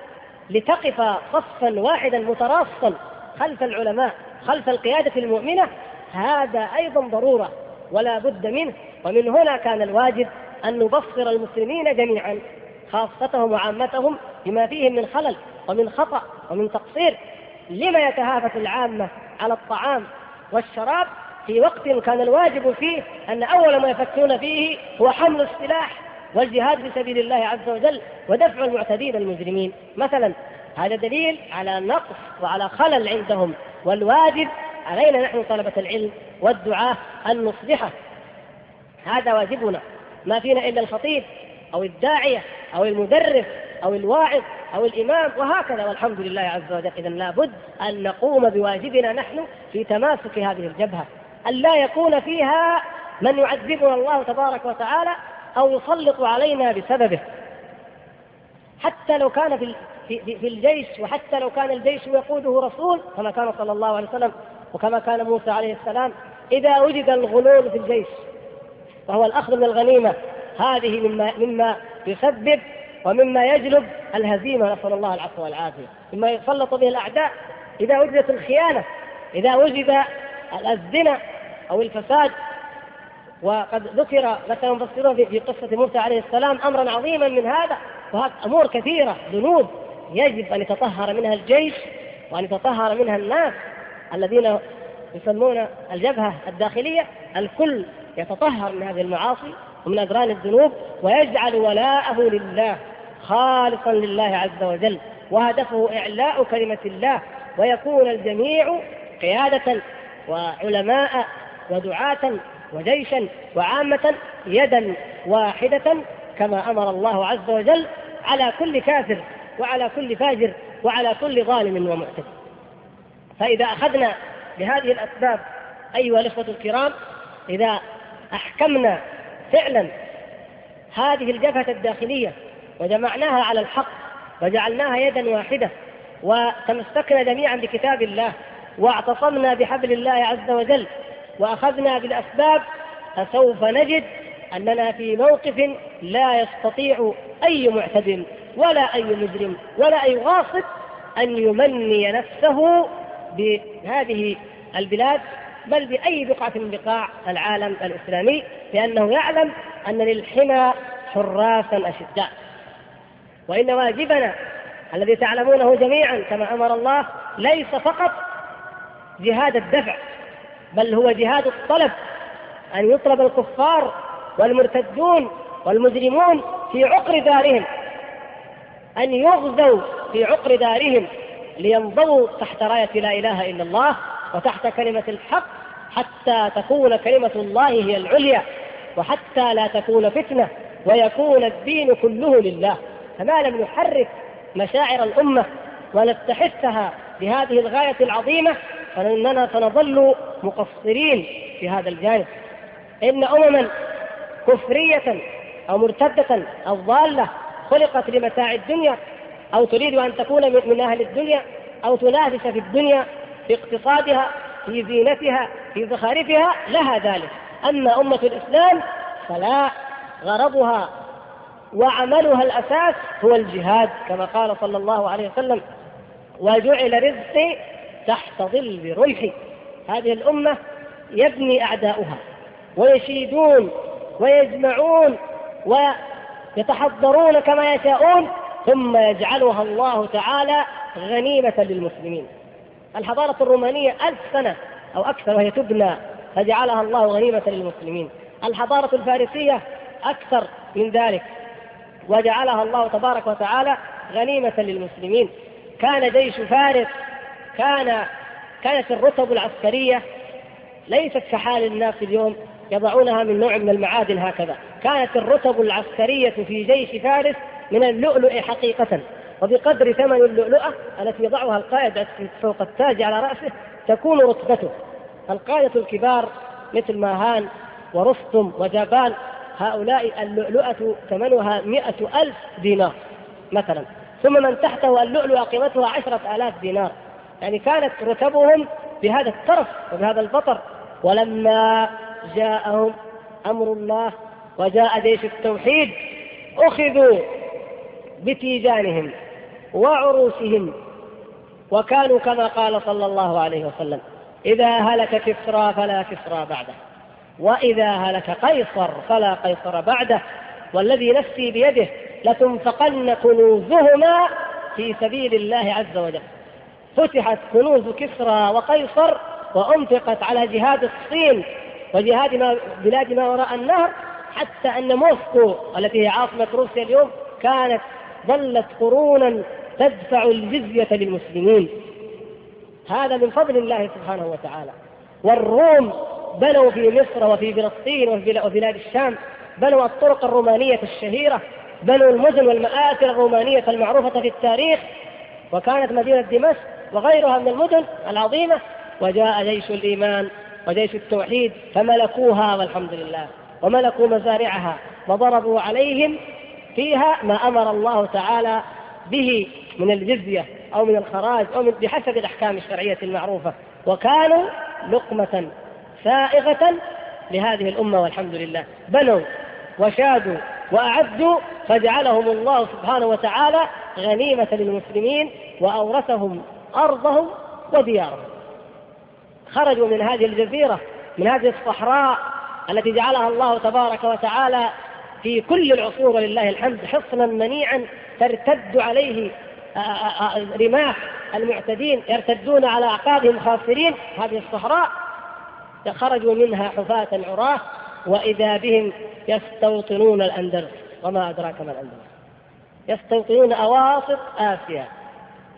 لتقف صفا واحدا متراصا خلف العلماء خلف القيادة المؤمنة، هذا أيضا ضرورة ولا بد منه. ومن هنا كان الواجب أن نبصر المسلمين جميعا خاصتهم وعامتهم بما فيهم من خلل ومن خطأ ومن تقصير، لما يتهافت العامة على الطعام والشراب في وقت كان الواجب فيه أن أول ما يفكرون فيه هو حمل السلاح والجهاد في سبيل الله عز وجل ودفع المعتدين المجرمين مثلا. هذا دليل على نقص وعلى خلل عندهم، والواجب علينا نحن طلبة العلم والدعاة أن نصلحه، هذا واجبنا. ما فينا إلا الخطيب أو الداعية أو المدرس أو الواعظ أو الإمام وهكذا، والحمد لله عز وجل. إذن لابد أن نقوم بواجبنا نحن في تماسك هذه الجبهة، أن لا يكون فيها من يعذبنا الله تبارك وتعالى أو يسلط علينا بسببه، حتى لو كان في الجيش، وحتى لو كان الجيش يقوده رسول كما كان صلى الله عليه وسلم وكما كان موسى عليه السلام. إذا وجد الغلول في الجيش وهو الأخذ من الغنيمة، هذه مما يسبب ومما يجلب الهزيمة، نسأل الله العفو والعافية، مما يسلط به الأعداء. إذا وجدت الخيانة، إذا وجد الزنا أو الفساد، وقد ذكر مثلا مفسرون في قصة موسى عليه السلام أمرا عظيما من هذا، وهذه أمور كثيرة ذنوب يجب أن يتطهر منها الجيش وأن يتطهر منها الناس الذين يسمون الجبهة الداخلية. الكل يتطهر من هذه المعاصي ومن أجران الذنوب ويجعل ولاءه لله خالصا لله عز وجل، وهدفه إعلاء كلمة الله، ويكون الجميع قيادة وعلماء ودعاة وجيشا وعامة يدا واحدة كما أمر الله عز وجل على كل كافر وعلى كل فاجر وعلى كل ظالم ومعتد. فإذا أخذنا بهذه الأسباب أيها الإخوة الكرام، إذا أحكمنا فعلا هذه الجبهة الداخلية وجمعناها على الحق وجعلناها يدا واحدة وتمسكنا جميعا بكتاب الله واعتصمنا بحبل الله عز وجل وأخذنا بالأسباب، فسوف نجد أننا في موقف لا يستطيع أي معتد ولا أي مجرم ولا أي غاصب أن يمني نفسه بهذه البلاد بل بأي بقعة من بقاع العالم الإسلامي، لأنه يعلم أن للحمى حراسا أشداء. وإن واجبنا الذي تعلمونه جميعا كما أمر الله ليس فقط جهاد الدفع، بل هو جهاد الطلب، أن يطلب الكفار والمرتدون والمجرمون في عقر دارهم، أن يغزوا في عقر دارهم لينضوا تحت راية لا إله إلا الله وتحت كلمة الحق، حتى تكون كلمة الله هي العليا، وحتى لا تكون فتنة ويكون الدين كله لله. فما لم نحرك مشاعر الأمة ونستحثها بهذه الغاية العظيمة فإننا سنظل مقصرين في هذا الجانب. إن أمما كفرية أو مرتدة أو ضالة خلقت لمتاع الدنيا، أو تريد أن تكون من أهل الدنيا، أو تنافس في الدنيا في اقتصادها في زينتها في زخارفها، لها ذلك. أما أمة الإسلام فلا، غرضها وعملها الأساس هو الجهاد كما قال صلى الله عليه وسلم: وجعل رزقي تحت ظل رمحي. هذه الأمة يبني أعداؤها ويشيدون ويجمعون ويتحضرون كما يشاءون، ثم يجعلها الله تعالى غنيمة للمسلمين. الحضارة الرومانية 1000 سنة أو أكثر وهي تبنى، فجعلها الله غنيمة للمسلمين. الحضارة الفارسية أكثر من ذلك، وجعلها الله تبارك وتعالى غنيمة للمسلمين. كان جيش فارس كانت الرتب العسكرية ليست كحال الناس اليوم، يضعونها من نوع من المعادن هكذا. كانت الرتب العسكرية في جيش فارس من اللؤلؤ حقيقة، وبقدر ثمن اللؤلؤة التي يضعها القائد فوق التاج على رأسه تكون رتبته. القادة الكبار مثل ماهان ورستم وجبال هؤلاء اللؤلؤة ثمنها 100,000 دينار مثلا، ثم من تحته اللؤلؤة قيمتها 10,000 دينار. يعني كانت رتبهم بهذا الترف وبهذا البطر. ولما جاءهم أمر الله وجاء جيش التوحيد أخذوا بتيجانهم وعروسهم، وكانوا كما قال صلى الله عليه وسلم: إذا هلك كسرى فلا كسرى بعده، وإذا هلك قيصر فلا قيصر بعده، والذي نفسي بيده لتنفقن كنوزهما في سبيل الله عز وجل. فتحت كنوز كسرى وقيصر وأنفقت على جهاد الصين وجهاد بلاد ما وراء النهر، حتى أن موسكو التي هي عاصمة روسيا اليوم كانت ظلت قرونا تدفع الجزية للمسلمين. هذا من فضل الله سبحانه وتعالى. والروم بنوا في مصر وفي فلسطين وفي بلاد الشام، بنوا الطرق الرومانية الشهيرة، بنوا المدن والمآثر الرومانية المعروفة في التاريخ، وكانت مدينة دمشق وغيرها من المدن العظيمة. وجاء جيش الإيمان وجيش التوحيد فملكوها والحمد لله، وملكوا مزارعها وضربوا عليهم فيها ما أمر الله تعالى به من الجزية أو من الخراج أو بحسب الأحكام الشرعية المعروفة، وكانوا لقمة سائغة لهذه الأمة والحمد لله. بنوا وشادوا وأعدوا، فجعلهم الله سبحانه وتعالى غنيمة للمسلمين وأورثهم أرضهم وديارهم. خرجوا من هذه الجزيرة، من هذه الصحراء التي جعلها الله تبارك وتعالى في كل العصور ولله الحمد حصنا منيعا ترتد عليه رماح المعتدين، يرتدون على أعقابهم خاسرين. هذه الصحراء خرجوا منها حفاة عراه، وإذا بهم يستوطنون الأندلس. وما أدراك ما الأندلس؟ يستوطنون أواسط آسيا،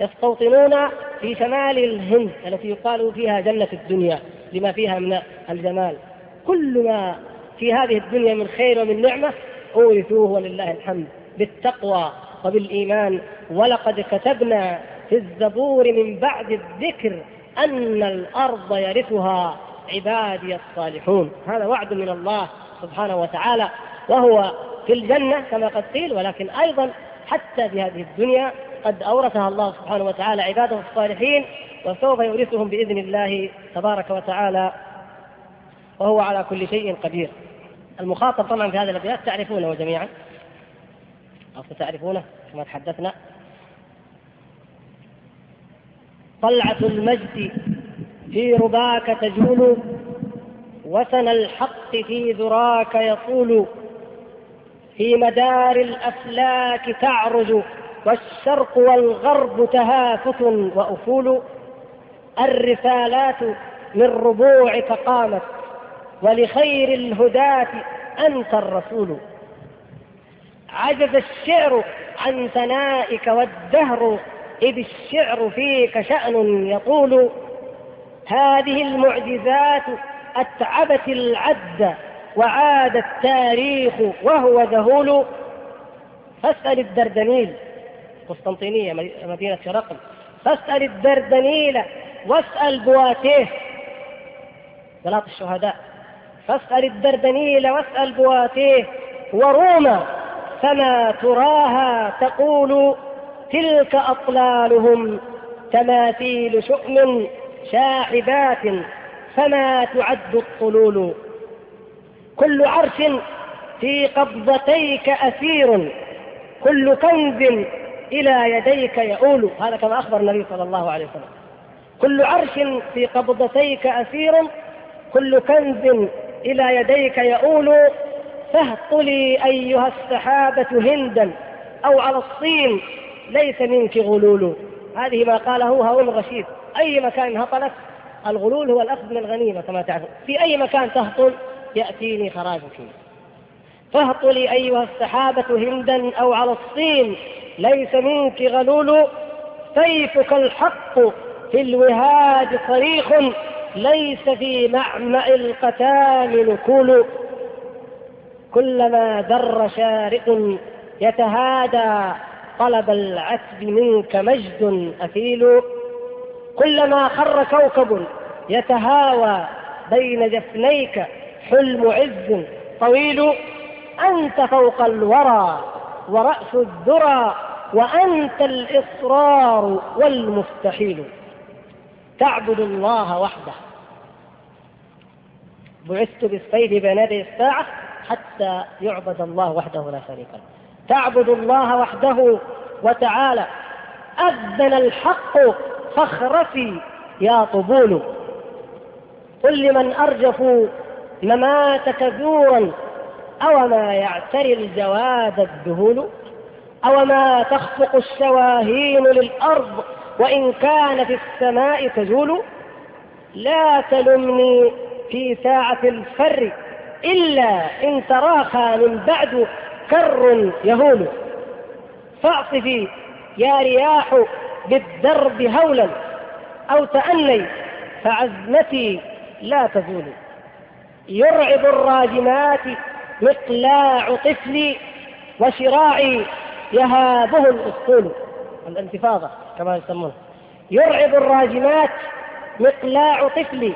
يستوطنون في شمال الهند التي يقال فيها جنة الدنيا لما فيها من الجمال. كل ما في هذه الدنيا من خير ومن نعمة أورثوه ولله الحمد بالتقوى وبالإيمان. ولقد كتبنا في الزبور من بعد الذكر أن الأرض يرثها عبادي الصالحون. هذا وعد من الله سبحانه وتعالى، وهو في الجنة كما قد قيل، ولكن أيضا حتى في هذه الدنيا قد أورثها الله سبحانه وتعالى عباده الصالحين، وسوف يورثهم بإذن الله تبارك وتعالى، وهو على كل شيء قدير. المخاطب طبعا في هذه الأبيات تعرفونه جميعا أو تعرفونه كما تحدثنا: طلعة المجد في رباك تجول، وثن الحق في ذراك يطول، في مدار الأفلاك تعرج، والشرق والغرب تهافت وأفول، الرسالات من ربوعك قامت، ولخير الهداة أنت الرسول، عجز الشعر عن ثنائك والدهر، إذ الشعر فيك شأن يطول، هذه المعجزات أتعبت العد، وعاد التاريخ وهو ذهول. فاسأل الدردنيل، قسطنطينية مدينة هرقل، فاسأل الدردنيل واسأل بواتيه بلاط الشهداء، فاسأل الدردنيل واسأل بواتيه وروما فما تراها تقول، تلك أطلالهم تماثيل شؤم شاحبات فما تعد الطلول، كل عرش في قبضتيك أسير، كل كنز إلى يديك يؤول. هذا كما أخبر النبي صلى الله عليه وسلم: كل عرش في قبضتيك أسير، كل كنز إلى يديك يؤول، فاهطلي أيها السحابة هندا أو على الصين ليس منك غلول. هذه ما قاله هارون الرشيد: أي مكان هطلت. الغلول هو الأخذ من الغنيمة كما تعرفون، في أي مكان تهطل يأتيني خراج فيه. فاهطلي أيها السحابة هندا أو على الصين ليس منك غلول، سيفك الحق في الوهاد صريخ، ليس في معمأ القتال نكول. كلما در شارق يتهادى طلب العتب منك مجد أثيل. كلما خر كوكب يتهاوى بين جفنيك حلم عز طويل. أنت فوق الورى ورأس الذرى وأنت الإصرار والمستحيل. تعبد الله وحده. بعثت بالصيد بين يدي الساعة حتى يعبد الله وحده لا شريك له. تعبد الله وحده وتعالى. أذن الحق فاخرفي يا طبول. قل لمن أرجف مماتك ذورا أو ما يعتري الجواد الذهول. أو ما تخفق الشواهين للأرض وإن كان في السماء تزول. لا تلمني في ساعة الفر إلا إن تراخى من بعد كر يهول. فاعطفي يا رياح بالدرب هولا أو تأني فعزمتي لا تزول. يرعب الراجمات مقلاع طفلي وشراعي يهابه الأسطول. الانتفاضة كما يسمونه. يرعب الراجمات مقلاع طفلي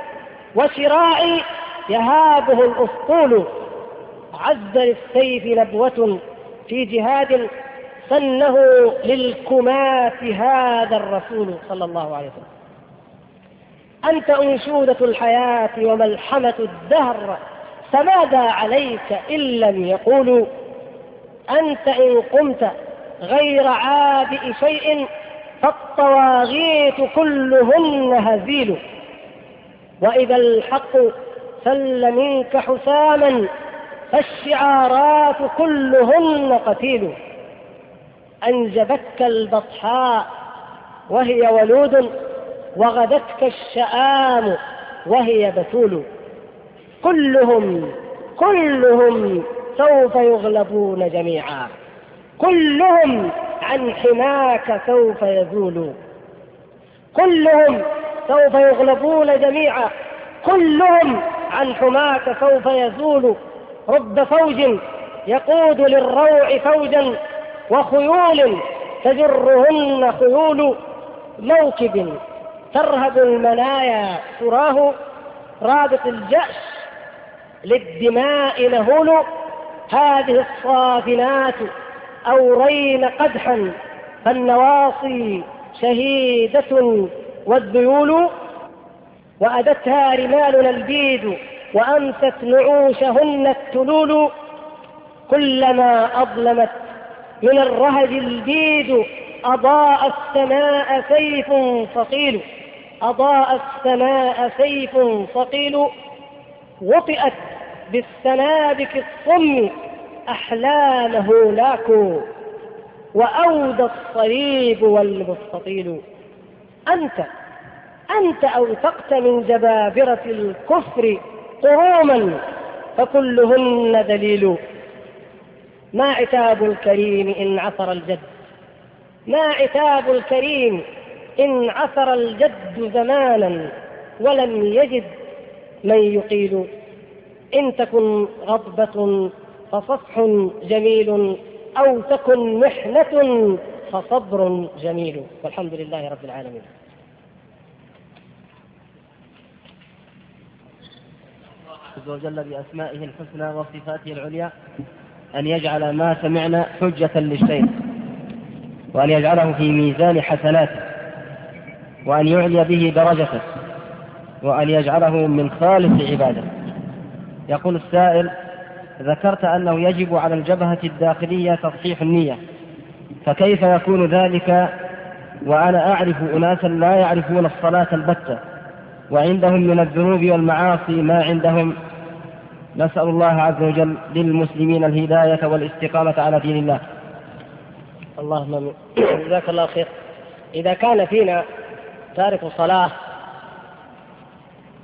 وشراعي يهابه الأسطول. عز للسيف نبوة في جهاد سنه للكماة هذا الرسول صلى الله عليه وسلم. أنت أنشودة الحياة وملحمة الدهر فماذا عليك إن لم يقولوا. أنت إن قمت غير عابئ شيء فالطواغيت كلهن هزيل. وإذا الحق سل منك حساما فالشعارات كلهن قتيل. أنجبتك البطحاء وهي ولود وغدتك الشآم وهي بتول. كلهم سوف يغلبون جميعا. كلهم عن حماك سوف يزولوا. كلهم سوف يغلبون جميعا. كلهم عن حماك سوف يزول. رب فوج يقود للروع فوجا وخيول تجرهن خيول. موكب ترهب المنايا تراه. رابط الجأش للدماء نهول. هذه الصافنات أورين قدحا فالنواصي شهيدة والذيول. وأدتها رمالنا البيد وأمست نعوشهن التلول. كلما أظلمت من الرهج البيد أضاء السماء سيف ثقيل. وطئت بالسنابك الصم أحلامه لاكو. وأودى الصليب والمستطيل. أنت أوثقت من جبابرة الكفر قروما فكلهن ذليل. ما عتاب الكريم إن عثر الجد. زمانا ولم يجد من يقيل. إن تكن غضبة فصفح جميل أو تكن محنة فصبر جميل. والحمد لله رب العالمين. عز وجل بأسمائه الحسنى وصفاته العليا أن يجعل ما سمعنا حجة للشيخ، وأن يجعله في ميزان حسناته، وأن يعلي به درجته، وأن يجعله من خالص عباده. يقول السائل: ذكرت أنه يجب على الجبهة الداخلية تصحيح النية، فكيف يكون ذلك وأنا أعرف أناسا لا يعرفون الصلاة البتة، وعندهم من الذنوب والمعاصي ما عندهم؟ نسأل الله عز وجل للمسلمين الهداية والاستقامة على دين الله. اللهم آمين. جزاك الله خير. إذا كان فينا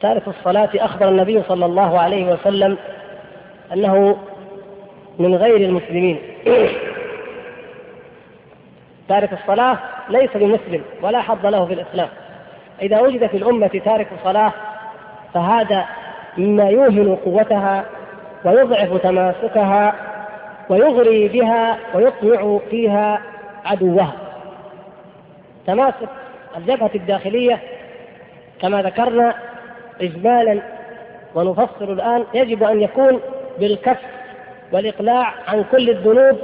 تارك الصلاة أخبر النبي صلى الله عليه وسلم أنه من غير المسلمين. تارك الصلاة ليس بمسلم ولا حظ له في الإسلام. إذا وجد في الأمة تارك الصلاة فهذا مما يوهن قوتها ويضعف تماسكها ويغري بها ويطمع فيها عدوها. تماسك الجبهة الداخلية كما ذكرنا إجمالا ونفصل الآن يجب أن يكون بالكف والإقلاع عن كل الذنوب،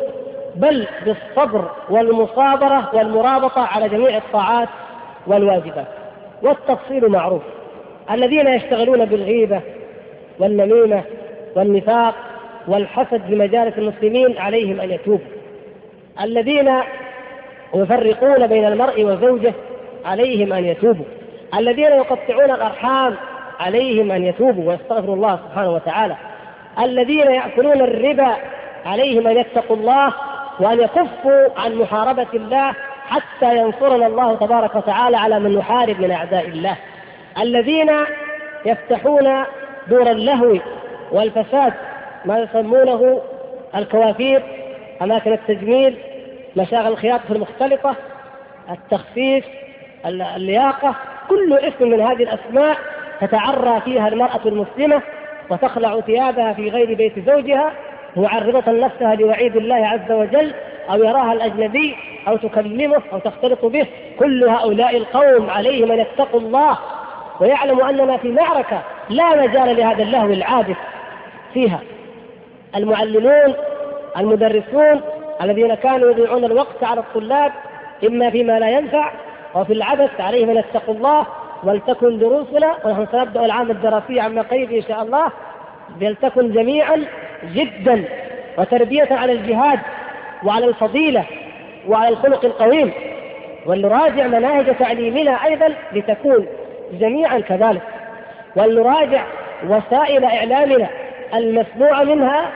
بل بالصبر والمصابرة والمرابطة على جميع الطاعات والواجبات. والتفصيل معروف، الذين يشتغلون بالغيبة والنميمة والنفاق والحسد بمجالس المسلمين عليهم أن يتوبوا. الذين يفرقون بين المرء وزوجه عليهم أن يتوبوا. الذين يقطعون الأرحام عليهم أن يتوبوا ويستغفروا الله سبحانه وتعالى. الذين يأكلون الربا عليهم أن يتقوا الله وأن يكفوا عن محاربة الله حتى ينصرنا الله تبارك وتعالى على من نحارب من أعداء الله. الذين يفتحون دور اللهو والفساد، ما يسمونه الكوافير، أماكن التجميل، مشاغل الخياطة المختلطة، التخفيف، اللياقة، كل اسم من هذه الأسماء تتعرى فيها المرأة المسلمة وتخلع ثيابها في غير بيت زوجها معرضة نفسها لوعيد الله عز وجل، أو يراها الأجنبي أو تكلمه أو تختلط به. كل هؤلاء القوم عليهم أن يتقوا الله ويعلموا أننا في معركة لا مجال لهذا اللهو العابث فيها. المعلمون المدرسون الذين كانوا يضيعون الوقت على الطلاب إما فيما لا ينفع وفي العبث عليهم أن يتقوا الله. ولتكن دروسنا، ونحن سنبدأ العام الدراسي عما قريب إن شاء الله، ولتكن جميعا جدا وتربية على الجهاد وعلى الفضيلة وعلى الخلق القويم. ولنراجع مناهج تعليمنا أيضا لتكون جميعا كذلك، ولنراجع وسائل إعلامنا المسموع منها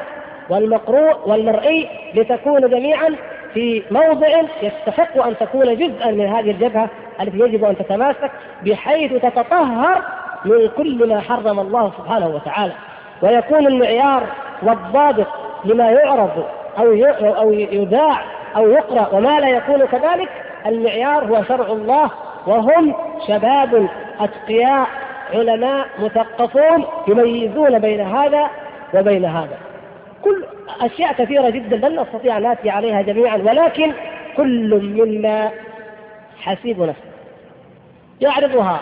والمقروء والمرئي لتكون جميعا في موضع يستحق أن تكون جزءا من هذه الجبهة التي يجب أن تتماسك، بحيث تتطهر من كل ما حرم الله سبحانه وتعالى، ويكون المعيار والضابط لما يعرض أو يذاع أو يقرأ وما لا يكون كذلك. المعيار هو شرع الله، وهم شباب أتقياء علماء مثقفون يميزون بين هذا وبين هذا. كل أشياء كثيرة جدا لن نستطيع ناتي عليها جميعا، ولكن كل منا حسيب نفسه يعرضها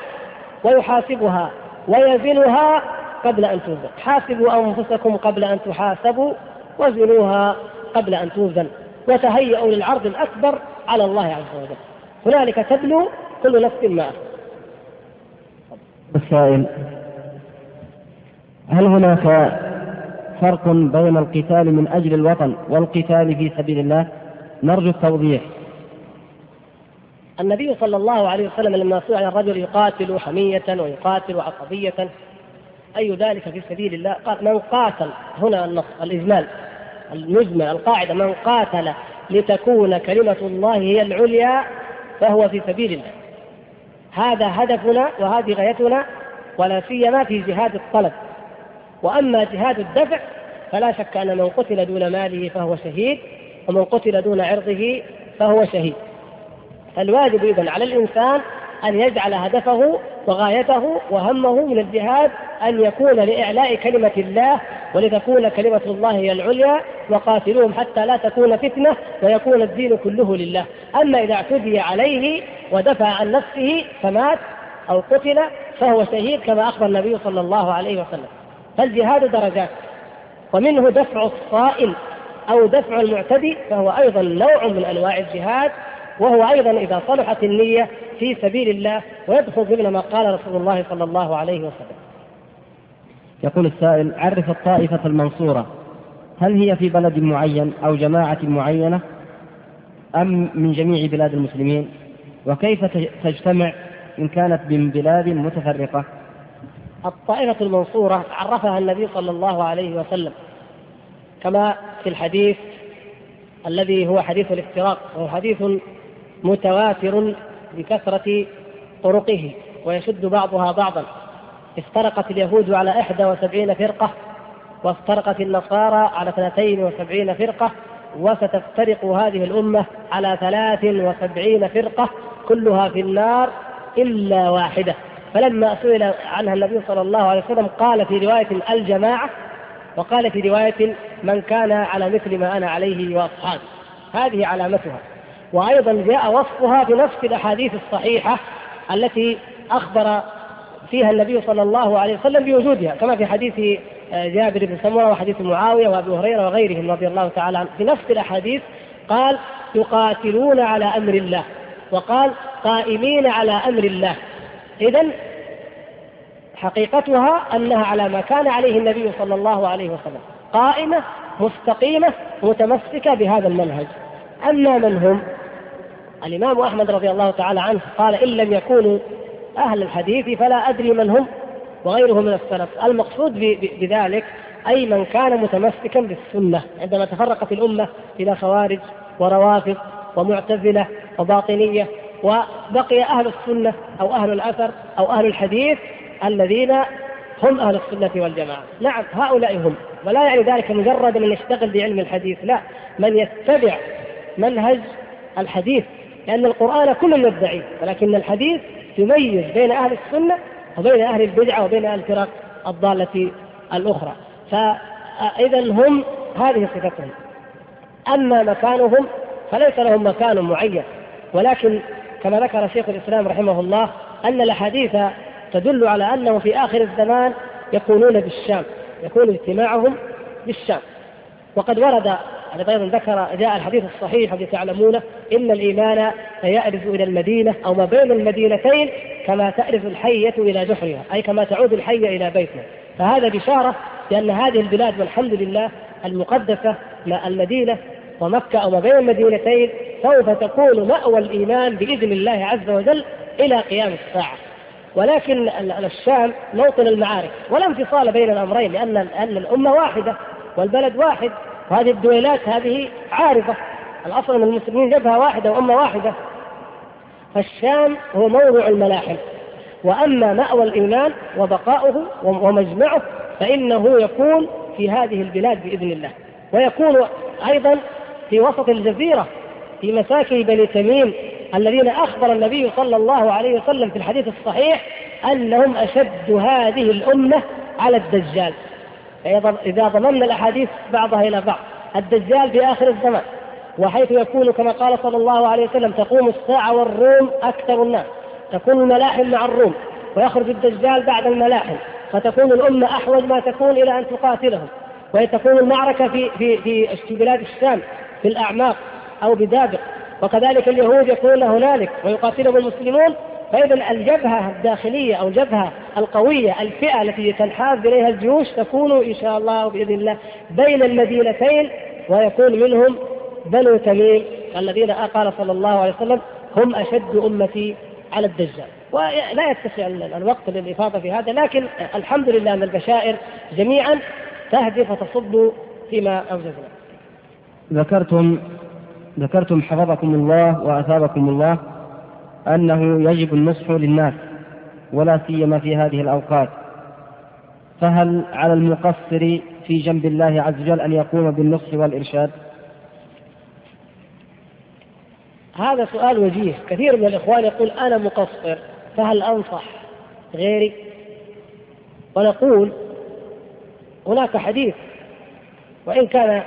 ويحاسبها ويزنها قبل أن توزن. حاسبوا أنفسكم قبل أن تحاسبوا وزنوها قبل أن توزن وتهيئوا للعرض الأكبر على الله عز وجل، هنالك تبلو كل نفس ما أخذت. السائل: هل هناك فرق بين القتال من أجل الوطن والقتال في سبيل الله؟ نرجو التوضيح. النبي صلى الله عليه وسلم لما سئل عن الرجل يقاتل حمية ويقاتل عصبية أي ذلك في سبيل الله، قال: من قاتل. هنا النص الإجمال المجمل القاعدة: من قاتل لتكون كلمة الله هي العليا فهو في سبيل الله. هذا هدفنا وهذه غايتنا، ولا سيما في جهاد الطلب. وأما جهاد الدفع فلا شك أن من قتل دون ماله فهو شهيد، ومن قتل دون عرضه فهو شهيد. الواجب إذن على الإنسان أن يجعل هدفه وغايته وهمه من الجهاد أن يكون لإعلاء كلمة الله، ولتكون كلمة الله هي العليا، وقاتلوهم حتى لا تكون فتنة ويكون الدين كله لله. أما إذا اعتدي عليه ودفع عن نفسه فمات أو قتل فهو شهيد، كما أخبر النبي صلى الله عليه وسلم. فالجهاد درجات، ومنه دفع الصائل أو دفع المعتدي، فهو أيضا نوع من أنواع الجهاد، وهو أيضا إذا صلحت النية في سبيل الله ويدخل ضمن ما قال رسول الله صلى الله عليه وسلم. يقول السائل: عرف الطائفة المنصورة، هل هي في بلد معين أو جماعة معينة أم من جميع بلاد المسلمين؟ وكيف تجتمع إن كانت من بلاد متفرقة؟ الطائفة المنصورة عرفها النبي صلى الله عليه وسلم كما في الحديث الذي هو حديث الافتراق، وهو حديث متواتر بكثرة طرقه ويشد بعضها بعضا. افترقت اليهود على 71 فرقة، وافترقت النصارى على 72 فرقة، وستفترق هذه الأمة على 73 فرقة، كلها في النار إلا واحدة، فلما سئل عنها النبي صلى الله عليه وسلم قال في رواية الجماعة، وقال في رواية من كان على مثل ما أنا عليه وأصحابي. هذه علامتها. وأيضا جاء وصفها في نفس الأحاديث الصحيحة التي أخبر فيها النبي صلى الله عليه وسلم بوجودها، كما في حديث جابر بن سمرة وحديث معاوية وأبي هريرة وغيرهم رضي الله تعالى عنهم. في نفس الأحاديث قال يقاتلون على أمر الله، وقال قائمين على أمر الله. إذن حقيقتها أنها على ما كان عليه النبي صلى الله عليه وسلم، قائمة مستقيمة متمسكة بهذا المنهج. أما من هم؟ الإمام أحمد رضي الله تعالى عنه قال إن لم يكونوا أهل الحديث فلا أدري من هم، وغيرهم من السلف. المقصود بذلك أي من كان متمسكا بالسنة. عندما تفرقت الأمة إلى خوارج وروافض ومعتزلة وباطنية، وبقي أهل السنة أو أهل الأثر أو أهل الحديث الذين هم أهل السنة والجماعة. نعم، هؤلاء هم. ولا يعني ذلك مجرد من يشتغل بعلم الحديث، لا، من يتبع منهج الحديث، لأن القرآن كل يدعيه، ولكن الحديث يميز بين أهل السنة وبين أهل البدعة وبين أهل الفرق الضالة الأخرى. فإذا هم هذه صفتهم. أما مكانهم فليس لهم مكان معين، ولكن كما ذكر شيخ الإسلام رحمه الله أن الحديث تدل على أنه في آخر الزمان يكونون بالشام، يكون اجتماعهم بالشام. وقد ورد أيضا ذكر، جاء الحديث الصحيح الذي تعلمونه إن الإيمان يأرز إلى المدينة أو ما بين المدينتين كما تأرز الحية إلى جحرها، أي كما تعود الحية إلى بيتها. فهذا بشارة لأن هذه البلاد والحمد لله المقدسة، المدينة ومكة أو ما بين المدينتين، سوف تكون مأوى الإيمان بإذن الله عز وجل إلى قيام الساعة. ولكن الشام موطن المعارك، ولا انفصال بين الأمرين، لأن الأمة واحدة والبلد واحد، وهذه الدولات هذه عارضة. الأصل أن المسلمين جبهة واحدة وأمة واحدة. فالشام هو موضع الملاحم. وأما مأوى الإيمان وبقاؤه ومجمعه فإنه يكون في هذه البلاد بإذن الله، ويكون أيضا في وسط الجزيرة في مساكن بني تميم الذين أخبر النبي صلى الله عليه وسلم في الحديث الصحيح أنهم أشد هذه الأمة على الدجال. إذا ضممنا الأحاديث بعضها إلى بعض، الدجال في آخر الزمان، وحيث يكون كما قال صلى الله عليه وسلم تقوم الساعة والروم أكثر الناس، تكون الملاحم مع الروم، ويخرج الدجال بعد الملاحم، فتكون الأمة أحوج ما تكون إلى أن تقاتلهم. وتكون المعركة في بلاد الشام في الأعماق أو بدابق، وكذلك اليهود يكون هنالك ويقاتلهم المسلمون. فإذا الجبهة الداخلية أو الجبهة القوية، الفئة التي تنحاز إليها الجيوش، تكون إن شاء الله بإذن الله بين المدينتين، ويكون منهم بنو تميم الذين قال صلى الله عليه وسلم هم أشد أمتي على الدجال. ولا يتسع الوقت للإفاضة في هذا، لكن الحمد لله أن البشائر جميعا تهدف وتصب فيما أوجدنا. ذكرتم حفظكم الله وأثابكم الله أنه يجب النصح للناس ولا سيما في هذه الأوقات، فهل على المقصر في جنب الله عز وجل أن يقوم بالنصح والإرشاد؟ هذا سؤال وجيه. كثير من الإخوان يقول أنا مقصر فهل أنصح غيري؟ ونقول هناك حديث وإن كان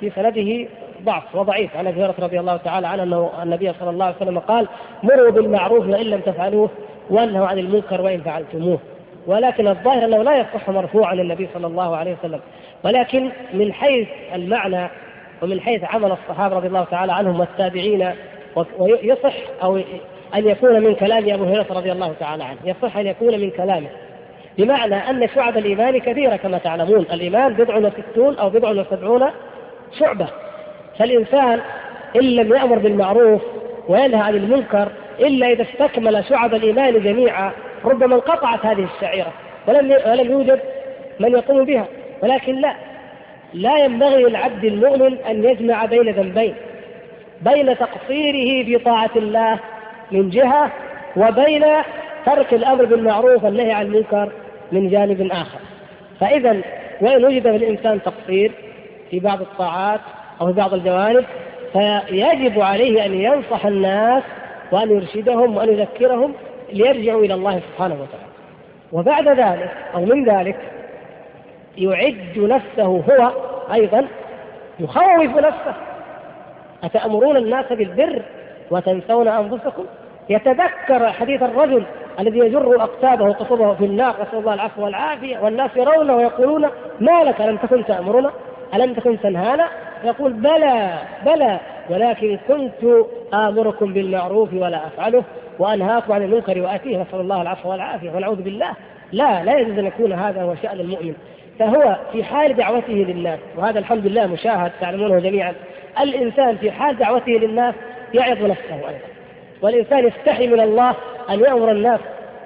في سنده ضعف وضعيف عن ابي هريره رضي الله تعالى عنه أنه النبي صلى الله عليه وسلم قال مروا بالمعروف وإن لم تفعلوه وانهوا عن المنكر وإن فعلتموه. ولكن الظاهر أنه لا يصح مرفوعا للنبي صلى الله عليه وسلم، ولكن من حيث المعنى ومن حيث عمل الصحابة رضي الله تعالى عنهم والتابعين ويصح أو أن يكون من كلام أبي هريره رضي الله تعالى عنه، يصح أن يكون من كلامه، بمعنى أن شعب الإيمان كثيرة كما تعلمون. الإيمان 60 أو 70 شعبة، فالإنسان إن لم يأمر بالمعروف وينهى عن المنكر إلا إذا استكمل شعب الإيمان جميعا ربما انقطعت هذه الشعيرة ولم يوجد من يقوم بها. ولكن لا ينبغي للعبد المؤمن أن يجمع بين ذنبين، بين تقصيره في طاعة الله من جهة، وبين ترك الأمر بالمعروف والنهي عن المنكر من جانب آخر. فإذا وإن وجد في الإنسان تقصير في بعض الطاعات أو في بعض الجوانب، فيجب عليه أن ينصح الناس وأن يرشدهم وأن يذكرهم ليرجعوا إلى الله سبحانه وتعالى. وبعد ذلك أو من ذلك يعد نفسه هو أيضا، يخوف نفسه: أتأمرون الناس بالبر وتنسون أنفسكم؟ يتذكر حديث الرجل الذي يجر أقتابه وقصبه في النار، نسأل الله العفو والعافية، والناس يرونه ويقولون: ما لك، ألم تكن تأمرنا، ألم تكن تنهانا؟ يقول: بلى بلى، ولكن كنت آمركم بالمعروف ولا أفعله، وأنهاكم عن المنكر وآتيه، نسأل الله العفو والعافية، ونعوذ بالله. لا يجوز أن يكون هذا هو شأن المؤمن. فهو في حال دعوته للناس، وهذا الحمد لله مشاهد تعلمونه جميعا، الإنسان في حال دعوته للناس يعظ نفسه أيضا. والإنسان يستحي من الله أن يأمر الناس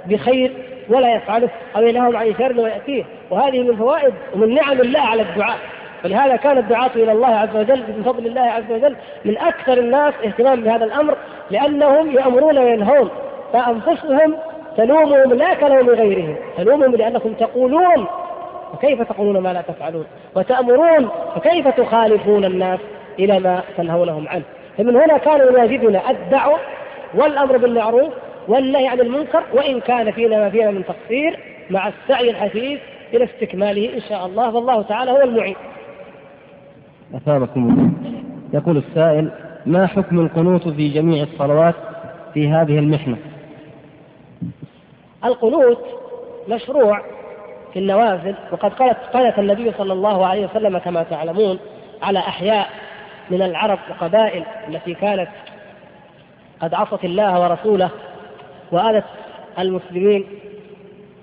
بخير ولا يفعله، أو ينهاهم عن شر ويأتيه، وهذه من فوائد ومن نعم الله على الدعاء. فلهذا كان الدعاة إلى الله عز وجل بفضل الله عز وجل من أكثر الناس اهتمام بهذا الأمر، لأنهم يأمرون وينهون، فأنفسهم تلومهم لا كلوم غيرهم، تلومهم لأنكم تقولون وكيف تقولون ما لا تفعلون، وتأمرون وكيف تخالفون الناس إلى ما تنهونهم عنه. فمن هنا كان واجبنا الدعوة والأمر بالمعروف والنهي عن المنكر، وإن كان فينا ما فينا من تقصير، مع السعي الحثيث إلى استكماله إن شاء الله، والله تعالى هو المعين. أثابكم الله. يقول السائل: ما حكم القنوط في جميع الصلوات في هذه المحنة؟ القنوط مشروع في النوافل، وقد قالت النبي صلى الله عليه وسلم كما تعلمون على أحياء من العرب وقبائل التي كانت قد عصت الله ورسوله وآلت المسلمين،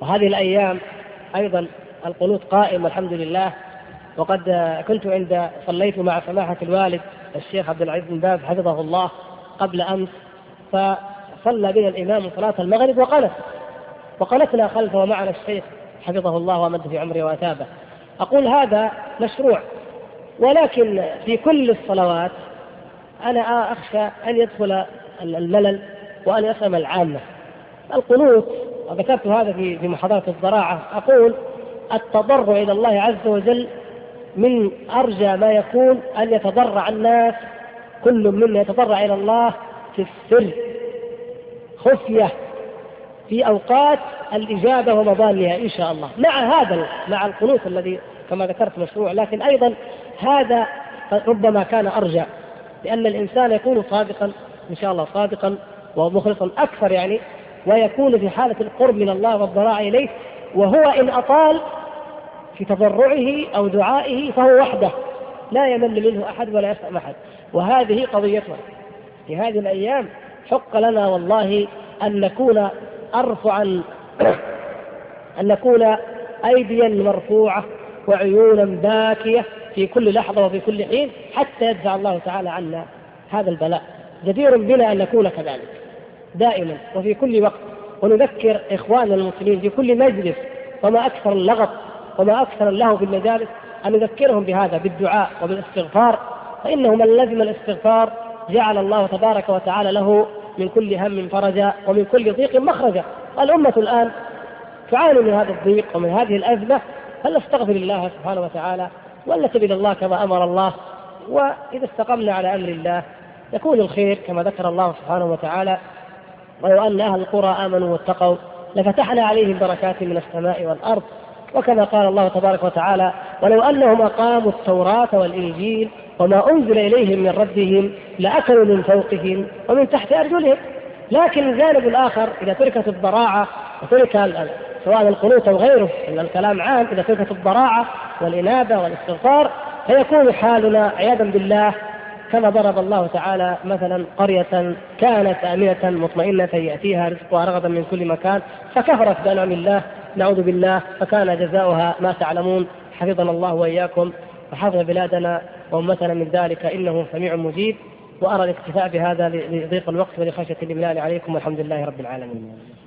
وهذه الأيام أيضا القنوط قائم والحمد لله. وقد كنت عند صليت مع سماحة الوالد الشيخ عبد العزيز بن باز حفظه الله قبل أمس، فصلى بنا الإمام صلاة المغرب وقلتنا خلفه ومعنا الشيخ حفظه الله ومد في عمره وأثابه. أقول هذا مشروع، ولكن في كل الصلوات أنا أخشى أن يدخل الملل وأن يفهم العامة. القنوط، وذكرت هذا في محاضرة الزراعة، أقول التضرع إلى الله عز وجل من أرجى ما يكون أن يتضرع الناس، كل منا يتضرع إلى الله في السر خفية في أوقات الإجابة ومضانها إن شاء الله، مع هذا مع القنوط الذي كما ذكرت مشروع، لكن أيضا هذا ربما كان أرجى، لأن الإنسان يكون صادقا إن شاء الله، صادقا ومخلصا أكثر يعني، ويكون في حالة القرب من الله والضراع إليه، وهو إن أطال في تضرعه أو دعائه فهو وحده، لا يمل منه أحد ولا يسأم أحد، وهذه قضيتنا في هذه الأيام. حق لنا والله أن نكون أرفعا، أن نكون أيديا مرفوعة وعيونا باكية في كل لحظة وفي كل حين، حتى يدفع الله تعالى عنا هذا البلاء. جدير بنا أن نكون كذلك دائما وفي كل وقت، ونذكر إخواننا المسلمين في كل مجلس، وما أكثر اللغط وما أكثر اللهو في المجالس، أن نذكرهم بهذا بالدعاء وبالاستغفار، فإنه من لزم الاستغفار جعل الله تبارك وتعالى له من كل هم فرجا ومن كل ضيق مخرجا. الأمة الآن تعاني من هذا الضيق ومن هذه الأزمة، فلنستغفر الله سبحانه وتعالى ولنتب إلى الله كما أمر الله، وإذا استقمنا على أمر الله يكون الخير كما ذكر الله سبحانه وتعالى: ولو أن أهل القرى آمنوا واتقوا لفتحنا عليهم بركات من السماء والأرض، وكما قال الله تبارك وتعالى: ولو أنهم أقاموا التوراة والإنجيل وما أنزل إليهم من ربهم لأكلوا من فوقهم ومن تحت أرجلهم. لكن الجانب الآخر إذا تركت الضراعة وترك سواء القنوط أو غيره، إن الكلام عام، إذا تركت الضراعة والإنابة والاستغفار فيكون حالنا عياذا بالله كما ضرب الله تعالى مثلا قرية كانت آمنة مطمئنة يأتيها رزقها رغدا من كل مكان فكفرت بأنعم الله نعوذ بالله، فكان جزاؤها ما تعلمون. حفظنا الله وإياكم وحفظ بلادنا وأمتنا من ذلك، إنه سميع مجيب. وأرى الاكتفاء بهذا لضيق الوقت ولخشية الإملال عليكم، والحمد لله رب العالمين.